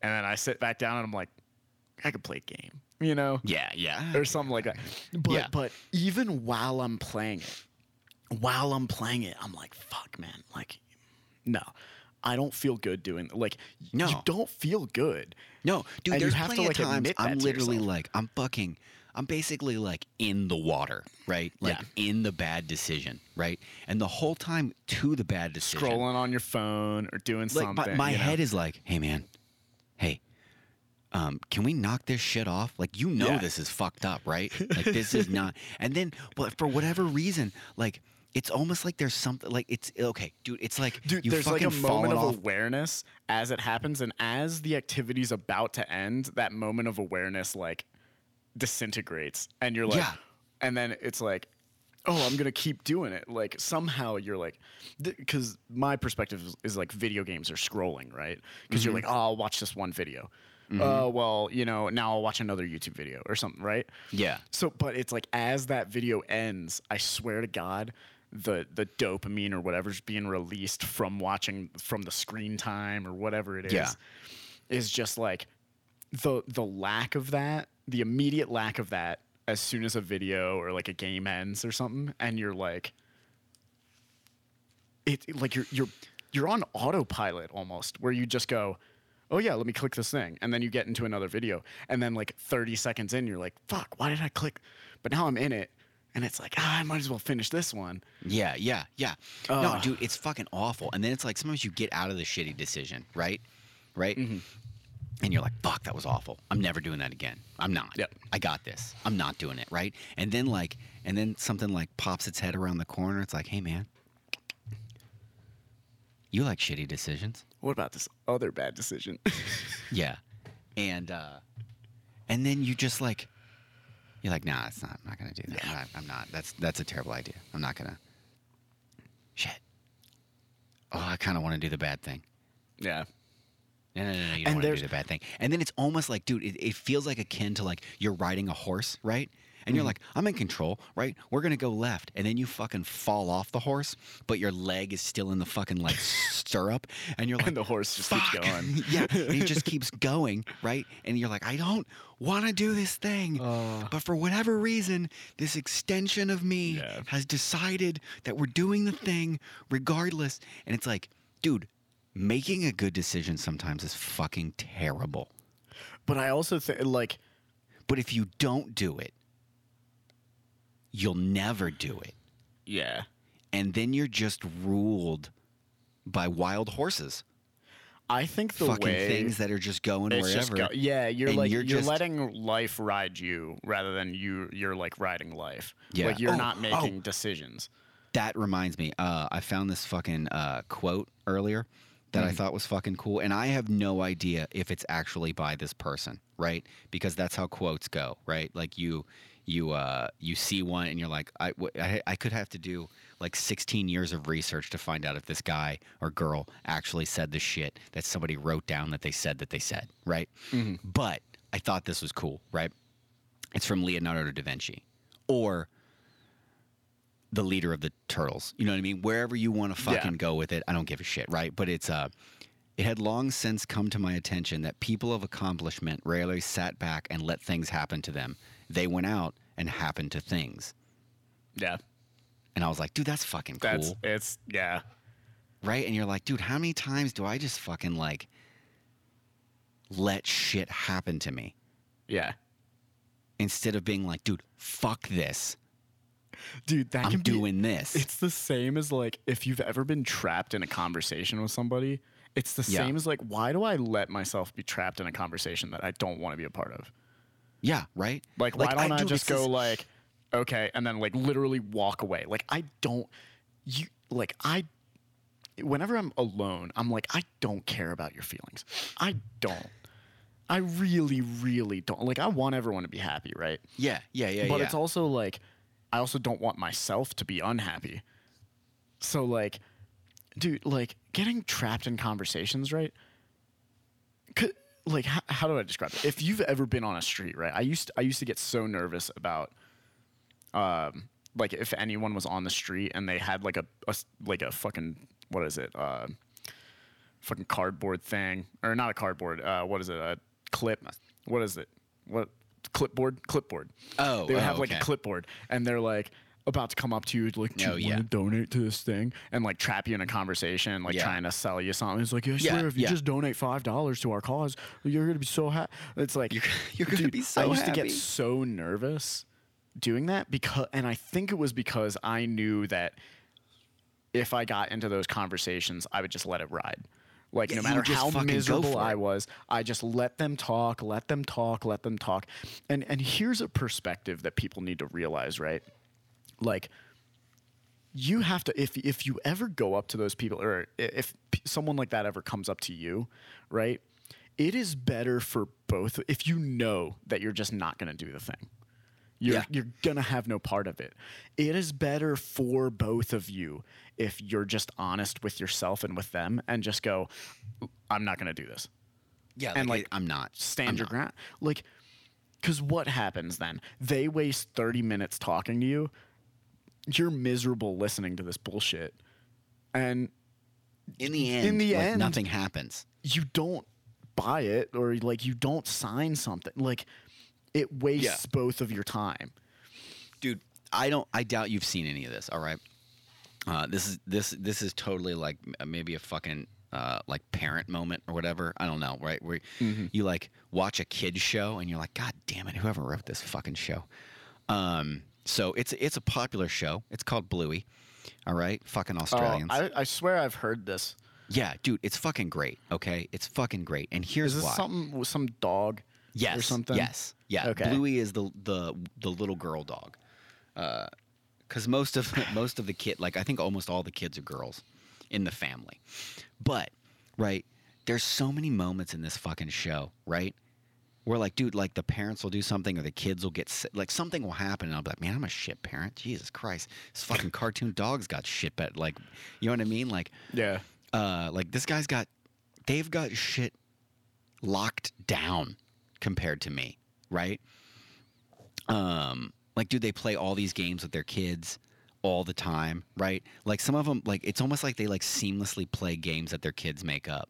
And then I sit back down, and I'm like, I could play a game, you know? Yeah, yeah. Or something like that. But even while I'm playing it, I'm like, fuck, man, like, no, I don't feel good doing like. No, you don't feel good. No, dude, and there's plenty of times I'm literally like, I'm basically like in the water, right? Like in the bad decision, right? And the whole time to the bad decision, scrolling on your phone or doing something. Like my head is like, hey man, can we knock this shit off? Like, you know, this is fucked up, right? Like, this is not. And then, but for whatever reason, like, it's almost like there's something, like, it's, okay, dude, it's like, dude, you there's like a moment of awareness as it happens, and as the activity's about to end, that moment of awareness, like, disintegrates, and you're like, and then it's like, oh, I'm going to keep doing it. Like, somehow you're like, because my perspective is like video games are scrolling, right? Because you're like, oh, I'll watch this one video. Oh, well, you know, now I'll watch another YouTube video or something, right? Yeah. So, but it's like, as that video ends, I swear to God, the dopamine or whatever's being released from watching, from the screen time or whatever it is, is just like the lack of that, the immediate lack of that, as soon as a video or like a game ends or something, and you're like, it like you're on autopilot almost, where you just go, oh yeah, let me click this thing. And then you get into another video, and then like 30 seconds in, you're like, fuck, why did I click? But now I'm in it, and it's like, I might as well finish this one. Yeah, yeah, yeah. No, dude, it's fucking awful. And then it's like, sometimes you get out of the shitty decision, right? Right? Mm-hmm. And you're like, fuck, that was awful. I'm never doing that again. I'm not. Yep. I got this. I'm not doing it, right? And then like, something like pops its head around the corner. It's like, hey man, you like shitty decisions. What about this other bad decision? Yeah. And then you're like, nah, I'm not going to do that. Yeah, I'm not. That's a terrible idea. I'm not gonna. Shit. Oh, I kind of want to do the bad thing. Yeah. No, you don't want to do the bad thing. And then it's almost like, dude, it feels like akin to like you're riding a horse, right? And you're like, I'm in control, right? We're going to go left. And then you fucking fall off the horse, but your leg is still in the fucking like stirrup. And you're like, and the horse just keeps going. Yeah. And it just keeps going, right? And you're like, I don't want to do this thing. But for whatever reason, this extension of me has decided that we're doing the thing regardless. And it's like, dude, making a good decision sometimes is fucking terrible. But I also think like, but if you don't do it, you'll never do it. Yeah. And then you're just ruled by wild horses. I think the fucking way things that are just going wherever. Just you're letting life ride you rather than you're like riding life. Yeah. Like you're not making decisions. That reminds me. I found this fucking quote earlier that I thought was fucking cool, and I have no idea if it's actually by this person, right? Because that's how quotes go, right? Like you see one and you're like, I could have to do like 16 years of research to find out if this guy or girl actually said the shit that somebody wrote down that they said, right? Mm-hmm. But I thought this was cool, right? It's from Leonardo da Vinci or the leader of the turtles. You know what I mean? Wherever you want to fucking go with it, I don't give a shit, right? But it's it had long since come to my attention that people of accomplishment rarely sat back and let things happen to them. They went out and happened to things. Yeah. And I was like, dude, that's fucking cool. Right? And you're like, dude, how many times do I just fucking like let shit happen to me? Yeah. Instead of being like, dude, fuck this. Dude, that I'm doing this. It's the same as like if you've ever been trapped in a conversation with somebody. It's the same as like, why do I let myself be trapped in a conversation that I don't want to be a part of? Yeah, right? Like why don't I just go like, okay, and then like literally walk away. Like whenever I'm alone, I'm like, I don't care about your feelings. I don't. I really, really don't. Like I want everyone to be happy, right? Yeah. But it's also like, I also don't want myself to be unhappy. So like, dude, like getting trapped in conversations, right? Like how do I describe it? If you've ever been on a street, right? I used to get so nervous about like if anyone was on the street and they had like a fucking, what is it? Fucking cardboard thing, or not a cardboard. What is it? A clip. What is it? What clipboard. Oh, they would have like a clipboard and they're like about to come up to you like, do you want to donate to this thing? And like trap you in a conversation, like trying to sell you something. It's like, I swear, if you just donate $5 to our cause, you're going to be so happy. It's like, you're going to be so happy. I used to get so nervous doing that and I think it was because I knew that if I got into those conversations, I would just let it ride. Like no matter how miserable I was, I just let them talk. And here's a perspective that people need to realize, right? Like you have to, if you ever go up to those people or if someone like that ever comes up to you, right? It is better for both. If you know that you're just not going to do the thing, you're going to have no part of it. It is better for both of you if you're just honest with yourself and with them and just go, I'm not going to do this. Yeah. And like I'm not. Stand your ground. Like, because what happens then? They waste 30 minutes talking to you. You're miserable listening to this bullshit. And in the end, nothing happens. You don't buy it or like you don't sign something. Like it wastes both of your time. Dude, I doubt you've seen any of this. All right. This is totally like maybe a fucking like parent moment or whatever. I don't know. Right. Where you like watch a kid's show and you're like, God damn it. Whoever wrote this fucking show. So it's a popular show. It's called Bluey. All right? Fucking Australians. Oh, I swear I've heard this. Yeah, dude. It's fucking great. Okay? It's fucking great. And here's why. Is this something with some dog or something? Yes. Yeah. Okay. Bluey is the little girl dog. Because most of the kid, like I think almost all the kids are girls in the family. But, right, there's so many moments in this fucking show, right, where, like, dude, like, the parents will do something or the kids will get sick. Like, something will happen, and I'll be like, man, I'm a shit parent. Jesus Christ. This fucking cartoon dog's got shit, but, like, you know what I mean? Like, yeah. Like, this guy's got, they've got shit locked down compared to me, right? Like, dude, they play all these games with their kids all the time, right? Like, some of them, like, it's almost like they, like, seamlessly play games that their kids make up.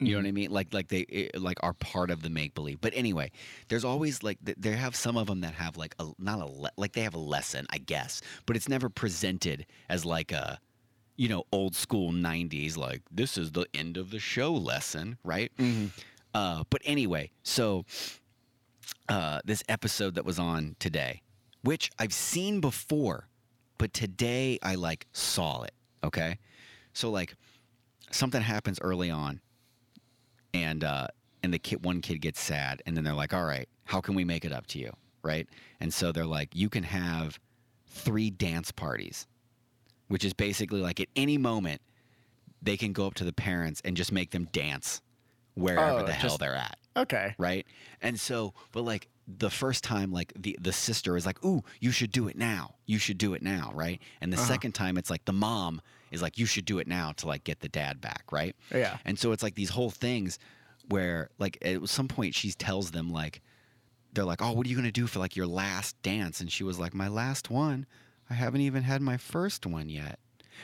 You know what I mean? Like they like are part of the make believe. But anyway, there's always like there have some of them that have like a not a like they have a lesson, I guess, but it's never presented as like a, you know, old school '90s like this is the end of the show lesson, right? Mm-hmm. But anyway, so this episode that was on today, which I've seen before, but today I like saw it. Okay, so like something happens early on. And the kid, one kid gets sad, and then they're like, all right, how can we make it up to you, right? And so they're like, you can have 3 dance parties, which is basically like at any moment they can go up to the parents and just make them dance wherever hell they're at. Okay. Right? And so, but like the first time, like the sister is like, ooh, you should do it now. You should do it now, right? And the second time it's like the mom is like, you should do it now to like get the dad back, right? Yeah. And so it's like these whole things where like at some point she tells them like, they're like, oh, what are you going to do for like your last dance? And she was like, my last one, I haven't even had my first one yet.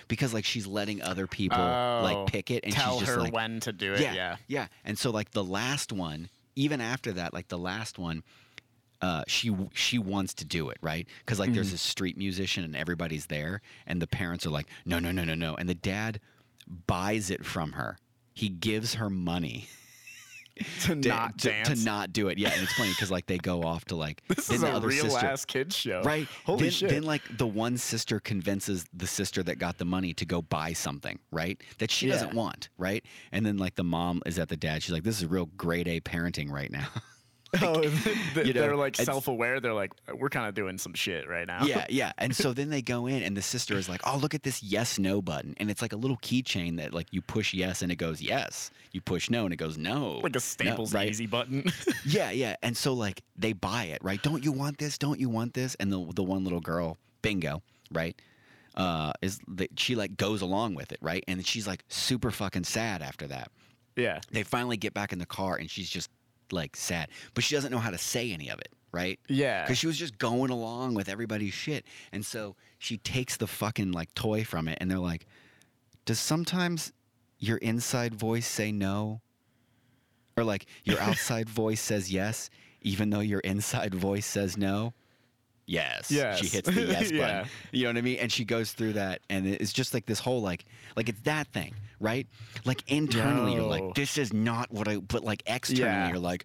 Because like she's letting other people like pick it and tell she's just her like, when to do it. Yeah. And so like the last one, even after that, like the last one, she wants to do it, right? Because like there's this street musician and everybody's there, and the parents are like, no, and the dad buys it from her. He gives her money. To not do it. Yeah, and it's funny because like they go off to like this is a real ass kids show, right? Holy shit! Then like the one sister convinces the sister that got the money to go buy something, right? That she doesn't want, right? And then like the mom is at the dad. She's like, "This is real grade A parenting right now." Like, they're like self-aware. They're like, "We're kind of doing some shit right now." Yeah. And so then they go in, and the sister is like, "Oh, look at this yes/no button," and it's like a little keychain that like you push yes and it goes yes, you push no and it goes no, like a Staples Easy button. Yeah. And so like they buy it, right? Don't you want this? Don't you want this? And the one little girl, bingo, right? She like goes along with it, right? And she's like super fucking sad after that. Yeah. They finally get back in the car, and she's just like sad, but she doesn't know how to say any of it, right? Yeah, because she was just going along with everybody's shit, and so she takes the fucking like toy from it, and they're like, "Does sometimes your inside voice say no, or like your outside voice says yes, even though your inside voice says no?" Yes. She hits the yes button. You know what I mean? And she goes through that, and it's just like this whole like it's that thing, right? Like internally, you're like, this is not what I. But like externally, you're like,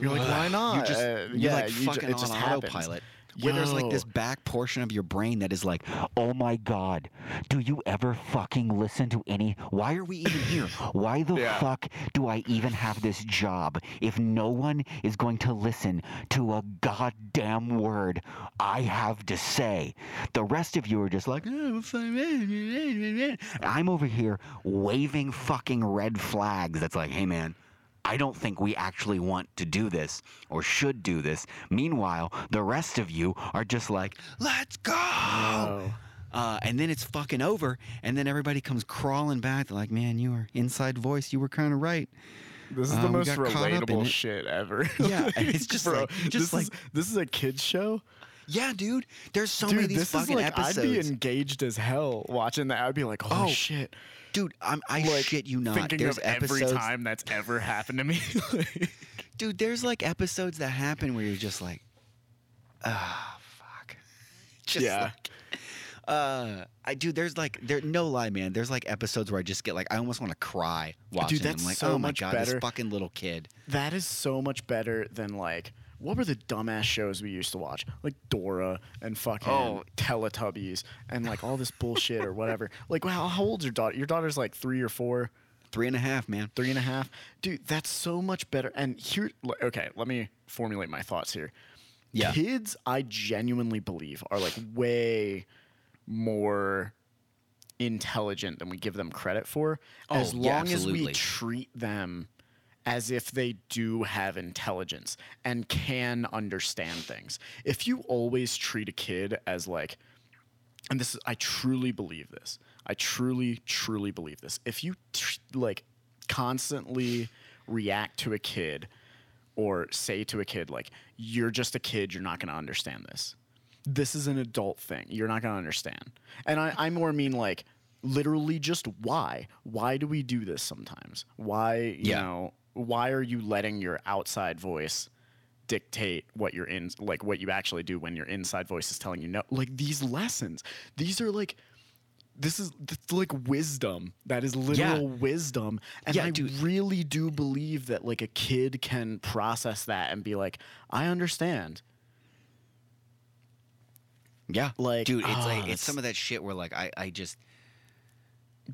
why not? It's just autopilot. Where there's like this back portion of your brain that is like, oh my God, do you ever fucking listen to any? Why are we even here? Why the fuck do I even have this job if no one is going to listen to a goddamn word I have to say? The rest of you are just like, oh, I'm over here waving fucking red flags. That's like, hey man, I don't think we actually want to do this or should do this. Meanwhile, the rest of you are just like, let's go. And then it's fucking over. And then everybody comes crawling back. They're like, man, your inside voice, you were kind of right. This is the most relatable shit ever. Yeah. Like, it's just this is a kid's show. Yeah, dude. There's so many of these fucking episodes. I'd be engaged as hell watching that. I'd be like, oh shit. Dude, I like, shit you not. Thinking there's of episodes, every time that's ever happened to me. Dude, there's like episodes that happen where you're just like, ah, oh, fuck. Just like, no lie, man. There's like episodes where I just get like, I almost want to cry watching. Dude, that's I'm like, so oh my much God, better. This fucking little kid. That is so much better than like, what were the dumbass shows we used to watch? Like Dora and fucking Teletubbies and like all this bullshit or whatever. Like, wow, how old's your daughter? Your daughter's like 3 or 4. 3.5, man. 3.5. Dude, that's so much better. And here, okay, let me formulate my thoughts here. Yeah. Kids, I genuinely believe, are like way more intelligent than we give them credit for. As long as we treat them as if they do have intelligence and can understand things. If you always treat a kid as like, and this is, I truly believe this. I truly, truly believe this. If you constantly react to a kid or say to a kid, like, you're just a kid, you're not going to understand this. This is an adult thing. You're not going to understand. And I more mean like literally just why? Why do we do this sometimes? Why, you know, why are you letting your outside voice dictate what you're in, like what you actually do when your inside voice is telling you no? Like these lessons, these are like, this is like wisdom. That is literal wisdom. And I really do believe that like a kid can process that and be like, I understand. Yeah. Like, dude, it's some of that shit where like I just,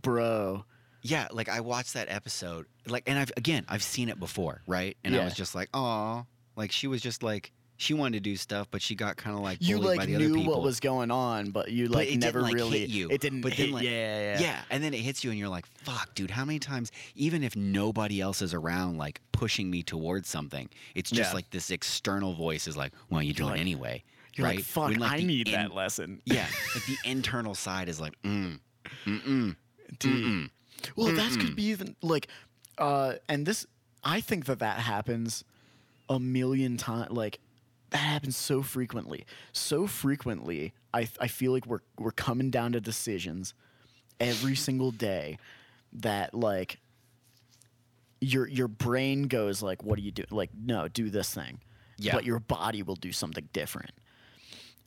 bro. Yeah, like I watched that episode, like, and I've seen it before, right? And I was just like, "Aw," like she was just like she wanted to do stuff, but she got kind of like bullied by the other people. You knew what was going on, but you like but it never didn't, like, really hit you. It didn't. But hit, then, like, yeah, and then it hits you, and you're like, "Fuck, dude! How many times, even if nobody else is around, like pushing me towards something, it's just like this external voice is like, well, you do it anyway.'" You're right? Like, "Fuck, when, like, I need that lesson." Yeah, like the internal side is like, dude. Well, that could be even like, and this, I think that happens a million times. Like that happens so frequently. I feel like we're coming down to decisions every single day that like your brain goes like, what do you do? Like, no, do this thing. Yeah. But your body will do something different.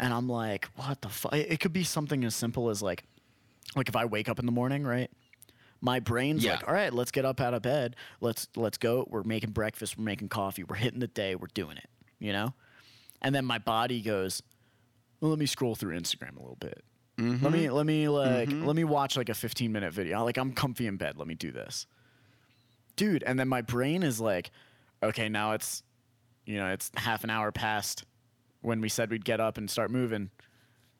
And I'm like, what the fuck? It could be something as simple as like if I wake up in the morning, right? My brain's like, all right, let's get up out of bed. Let's go. We're making breakfast. We're making coffee. We're hitting the day. We're doing it, you know? And then my body goes, well, let me scroll through Instagram a little bit. Mm-hmm. Let me watch like a 15-minute video. Like I'm comfy in bed. Let me do this. Dude. And then my brain is like, okay, now it's, you know, it's half an hour past when we said we'd get up and start moving.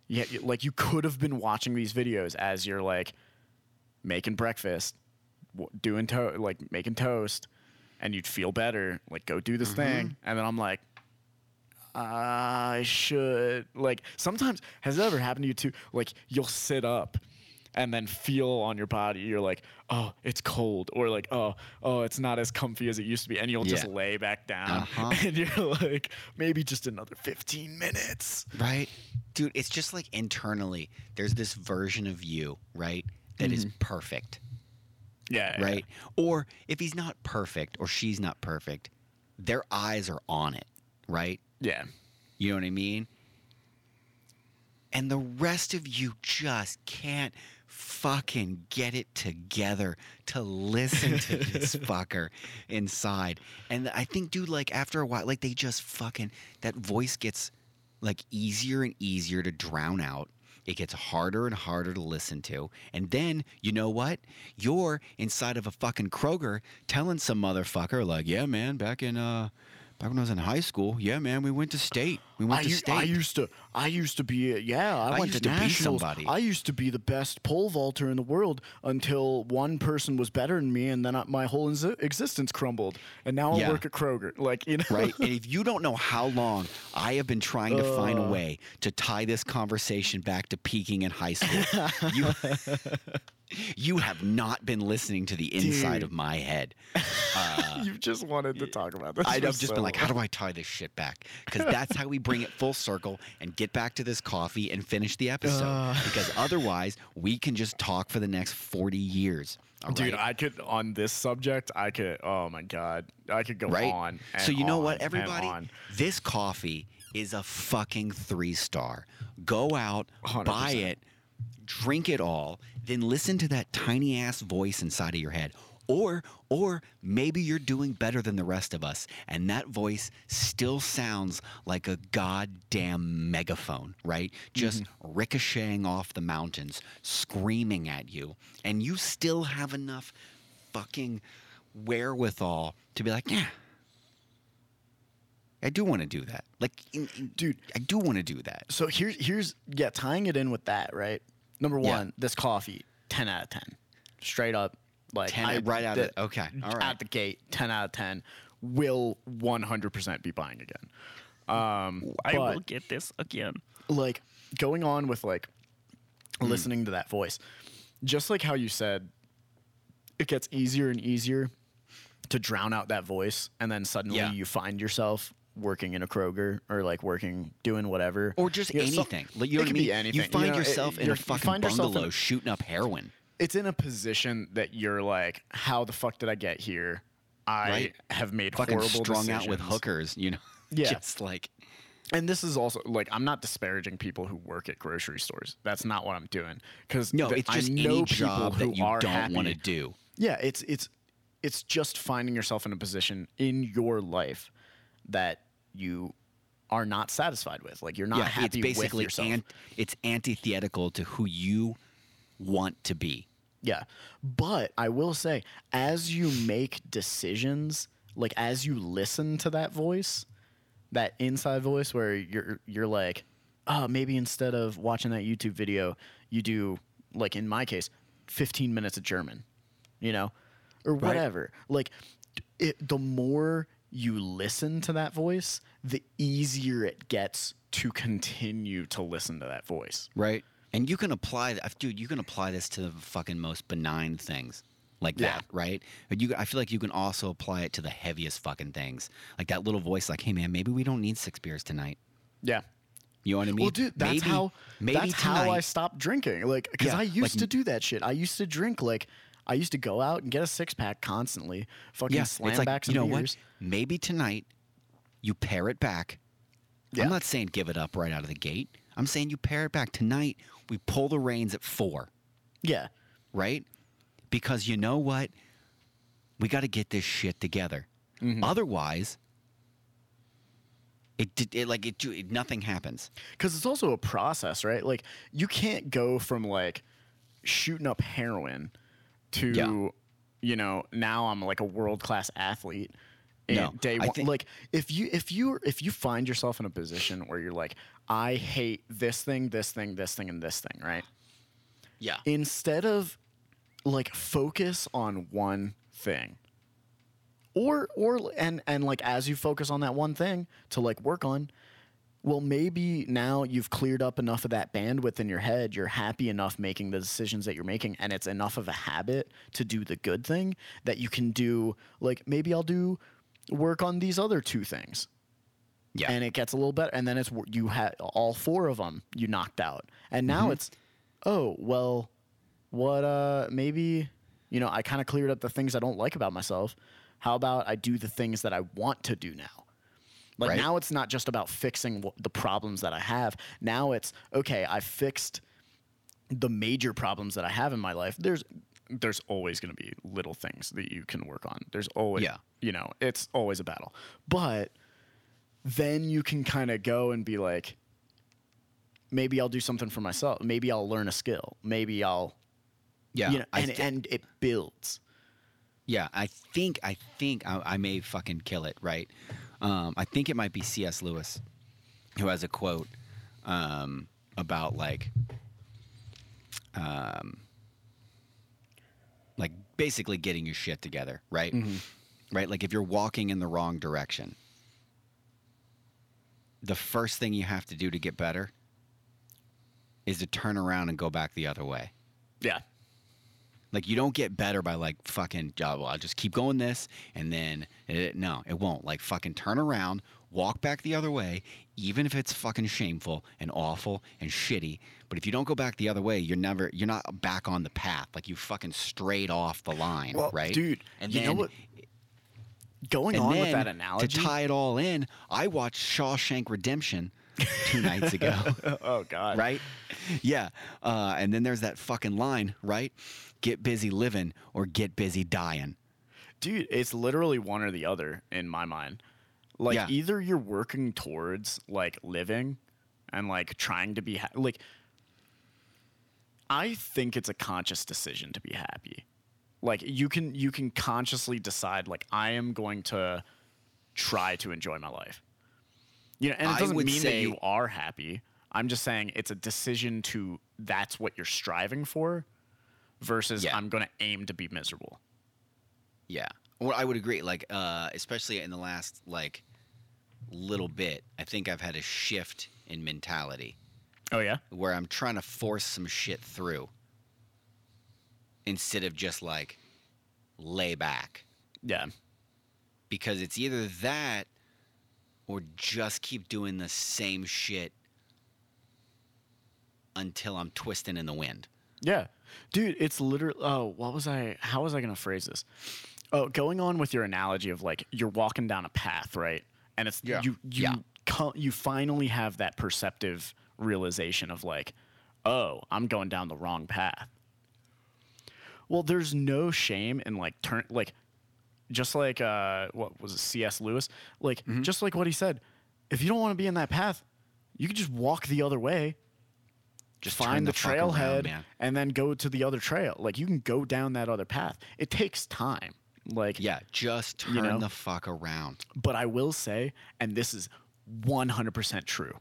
Yeah. Like you could have been watching these videos as you're like, making breakfast, making toast, and you'd feel better. Like, go do this thing. And then I'm like, I should. Like, sometimes, has it ever happened to you too? Like, you'll sit up and then feel on your body. You're like, oh, it's cold. Or like, oh, it's not as comfy as it used to be. And you'll just lay back down. And you're like, maybe just another 15 minutes. Right? Dude, it's just like internally, there's this version of you, right? That is perfect. Yeah. Right? Yeah. Or if he's not perfect or she's not perfect, their eyes are on it. Right? Yeah. You know what I mean? And the rest of you just can't fucking get it together to listen to this fucker inside. And I think, dude, like after a while, like they just fucking, that voice gets like easier and easier to drown out. It gets harder and harder to listen to. And then, you know what? You're inside of a fucking Kroger telling some motherfucker like, yeah, man, back when I was in high school, yeah, man, we went to state. I used to be, yeah, I went to nationals. I used to be the best pole vaulter in the world until one person was better than me, and then my whole existence crumbled. And now I work at Kroger. Like, you know. Right. And if you don't know how long I have been trying to find a way to tie this conversation back to peaking in high school, you have not been listening to the inside of my head. You've just wanted to talk about this. I've just been like, how do I tie this shit back? Because that's how we bring it full circle and get back to this coffee and finish the episode. Because otherwise, we can just talk for the next 40 years. All dude, right? I could, on this subject, oh my God, I could go on and so you know what, everybody? This coffee is a fucking 3-star. Go out, 100%. Buy it. Drink it all, then listen to that tiny ass voice inside of your head. Or maybe you're doing better than the rest of us, and that voice still sounds like a goddamn megaphone, right? Just ricocheting off the mountains, screaming at you, and you still have enough fucking wherewithal to be like, yeah, I do want to do that. Like, dude, I do want to do that. So here's tying it in with that, right? Number one, this coffee, 10 out of 10. Straight up, Like 10 right out of okay, all right, at the gate, 10 out of 10 will 100% be buying again. I will get this again. Like going on with like listening to that voice, just like how you said, it gets easier and easier to drown out that voice, and then suddenly you find yourself working in a Kroger or like working, doing whatever, or just anything. Like you know what I mean? Anything. You find yourself in a fucking bungalow shooting up heroin. It's in a position that you're like, how the fuck did I get here? I have made fucking horrible strung decisions. Out with hookers, you know. Yeah. Just like, and this is also like, I'm not disparaging people who work at grocery stores. That's not what I'm doing. Because no, it's just any job that you don't want to do. Yeah, it's just finding yourself in a position in your life that you are not satisfied with. Like you're not happy with yourself. It's antithetical to who you want to be. Yeah. But I will say, as you make decisions, like as you listen to that voice, that inside voice where you're like, oh, maybe instead of watching that YouTube video, you do, like in my case, 15 minutes of German, you know, or whatever. Like the more you listen to that voice, the easier it gets to continue to listen to that voice. Right. And you can apply – dude, you can apply this to the fucking most benign things like that, right? But I feel like you can also apply it to the heaviest fucking things. Like that little voice like, hey, man, maybe we don't need 6 beers tonight. Yeah. You know what I mean? Well, dude, that's how I stopped drinking. Like because I used to do that shit. I used to drink like – I used to go out and get a six-pack constantly, fucking slam it's like, back some beers. You know what? Maybe tonight you pare it back. Yeah. I'm not saying give it up right out of the gate. I'm saying you pare it back. Tonight, we pull the reins at 4. Yeah. Right? Because you know what? We got to get this shit together. Mm-hmm. Otherwise, nothing happens. Because it's also a process, right? Like, you can't go from, like, shooting up heroin to, you know, now I'm, like, a world-class athlete. No, day one. Like if you find yourself in a position where you're like, I hate this thing, this thing, this thing, and this thing, right? Yeah. Instead of like focus on one thing, or and like as you focus on that one thing to like work on, well maybe now you've cleared up enough of that bandwidth in your head, you're happy enough making the decisions that you're making, and it's enough of a habit to do the good thing that you can do like maybe I'll do. Work on these other 2 things. Yeah. And it gets a little better. And then it's, you had all 4 of them you knocked out. And now it's, oh, well, what, maybe, you know, I kind of cleared up the things I don't like about myself. How about I do the things that I want to do now? Like now it's not just about fixing the problems that I have. Now it's, okay, I fixed the major problems that I have in my life. There's always going to be little things that you can work on. There's always, you know, it's always a battle. But then you can kind of go and be like, maybe I'll do something for myself. Maybe I'll learn a skill. Maybe I'll, you know, and it builds. Yeah. I think I may fucking kill it. Right. I think it might be C.S. Lewis who has a quote, about like basically getting your shit together, right? Mm-hmm. Right? Like if you're walking in the wrong direction, the first thing you have to do to get better is to turn around and go back the other way. Yeah. Like you don't get better by like fucking, well, I'll just keep going this and then it won't. Like fucking turn around, walk back the other way, even if it's fucking shameful and awful and shitty. But if you don't go back the other way, you're not back on the path. Like you fucking strayed off the line, well, right? Dude, and you know what? Going on with that analogy, to tie it all in, I watched Shawshank Redemption 2 nights ago. Oh God! Right? Yeah. And then there's that fucking line, right? Get busy living or get busy dying. Dude, it's literally one or the other in my mind. Like either you're working towards like living and like trying to be like. I think it's a conscious decision to be happy. Like you can consciously decide like I am going to try to enjoy my life. You know, and it doesn't mean that you are happy. I'm just saying it's a decision to that's what you're striving for. versus I'm going to aim to be miserable. Yeah. Well, I would agree. Like, especially in the last, like, little bit, I think I've had a shift in mentality. Oh, yeah? Where I'm trying to force some shit through instead of just, like, lay back. Yeah. Because it's either that or just keep doing the same shit until I'm twisting in the wind. Yeah. Dude, it's literally... Oh, how was I going to phrase this? Oh, going on with your analogy of, like, you're walking down a path, right? And it's you finally have that perceptive realization of, like, oh, I'm going down the wrong path. Well, there's no shame in, like, just like what was it, C.S. Lewis? Like, just like what he said, if you don't want to be in that path, you can just walk the other way. Just find the trailhead and then go to the other trail. Like, you can go down that other path. It takes time. Like, yeah, just turn the fuck around. But I will say, and this is 100% true.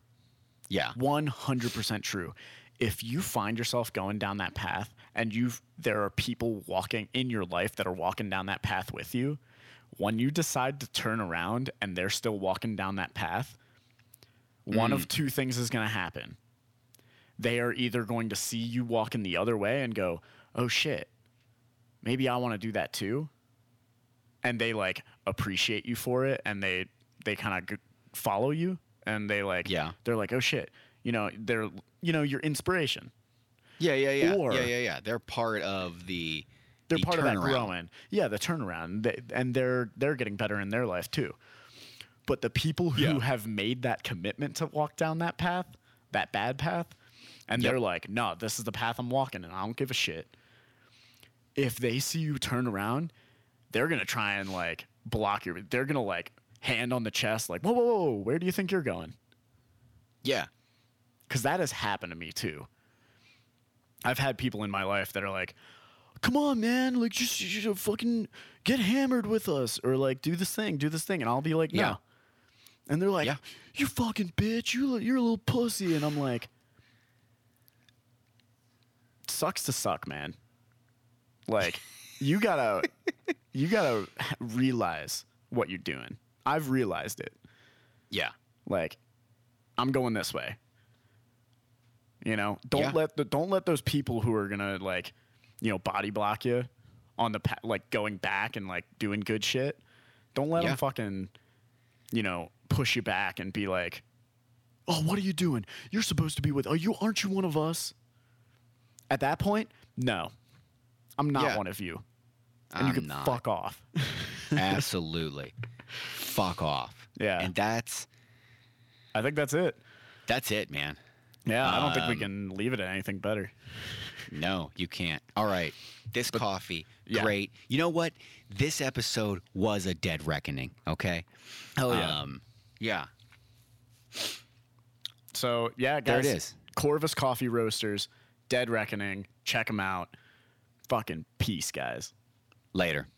Yeah. 100% true. If you find yourself going down that path and there are people walking in your life that are walking down that path with you, when you decide to turn around and they're still walking down that path, one of two things is going to happen. They are either going to see you walking the other way and go, oh shit, maybe I want to do that too. And they, like, appreciate you for it, and they kind of follow you, and they, like, they're like, oh shit. You know, they're, you know, your inspiration. Yeah. Or, yeah. They're part of the turnaround. Of that growing. Yeah, the turnaround. They're getting better in their life too. But the people who have made that commitment to walk down that path, that bad path, and they're like, no, this is the path I'm walking, and I don't give a shit. If they see you turn around, they're going to try and, like, block you. They're going to, like, hand on the chest, like, whoa, where do you think you're going? Yeah. Because that has happened to me too. I've had people in my life that are like, come on, man, like, just fucking get hammered with us, or, like, do this thing. And I'll be like, no. Yeah. And they're like, you fucking bitch, you're a little pussy. And I'm like, sucks to suck, man. Like, you gotta realize what you're doing. I've realized it. Yeah. Like, I'm going this way. You know, don't let those people who are gonna, like, you know, body block you on the like going back and, like, doing good shit. Don't let them fucking, you know, push you back and be like, oh, what are you doing? You're supposed to be with. Oh, aren't you one of us? At that point, no, I'm not one of you, and you can fuck off. Absolutely, fuck off. Yeah, and I think that's it. That's it, man. Yeah, I don't think we can leave it at anything better. No, you can't. All right. Coffee, great. You know what? This episode was a dead reckoning, okay? Oh, yeah. Yeah. So, yeah, guys. There it is. Corvus Coffee Roasters, Dead Reckoning. Check them out. Fucking peace, guys. Later.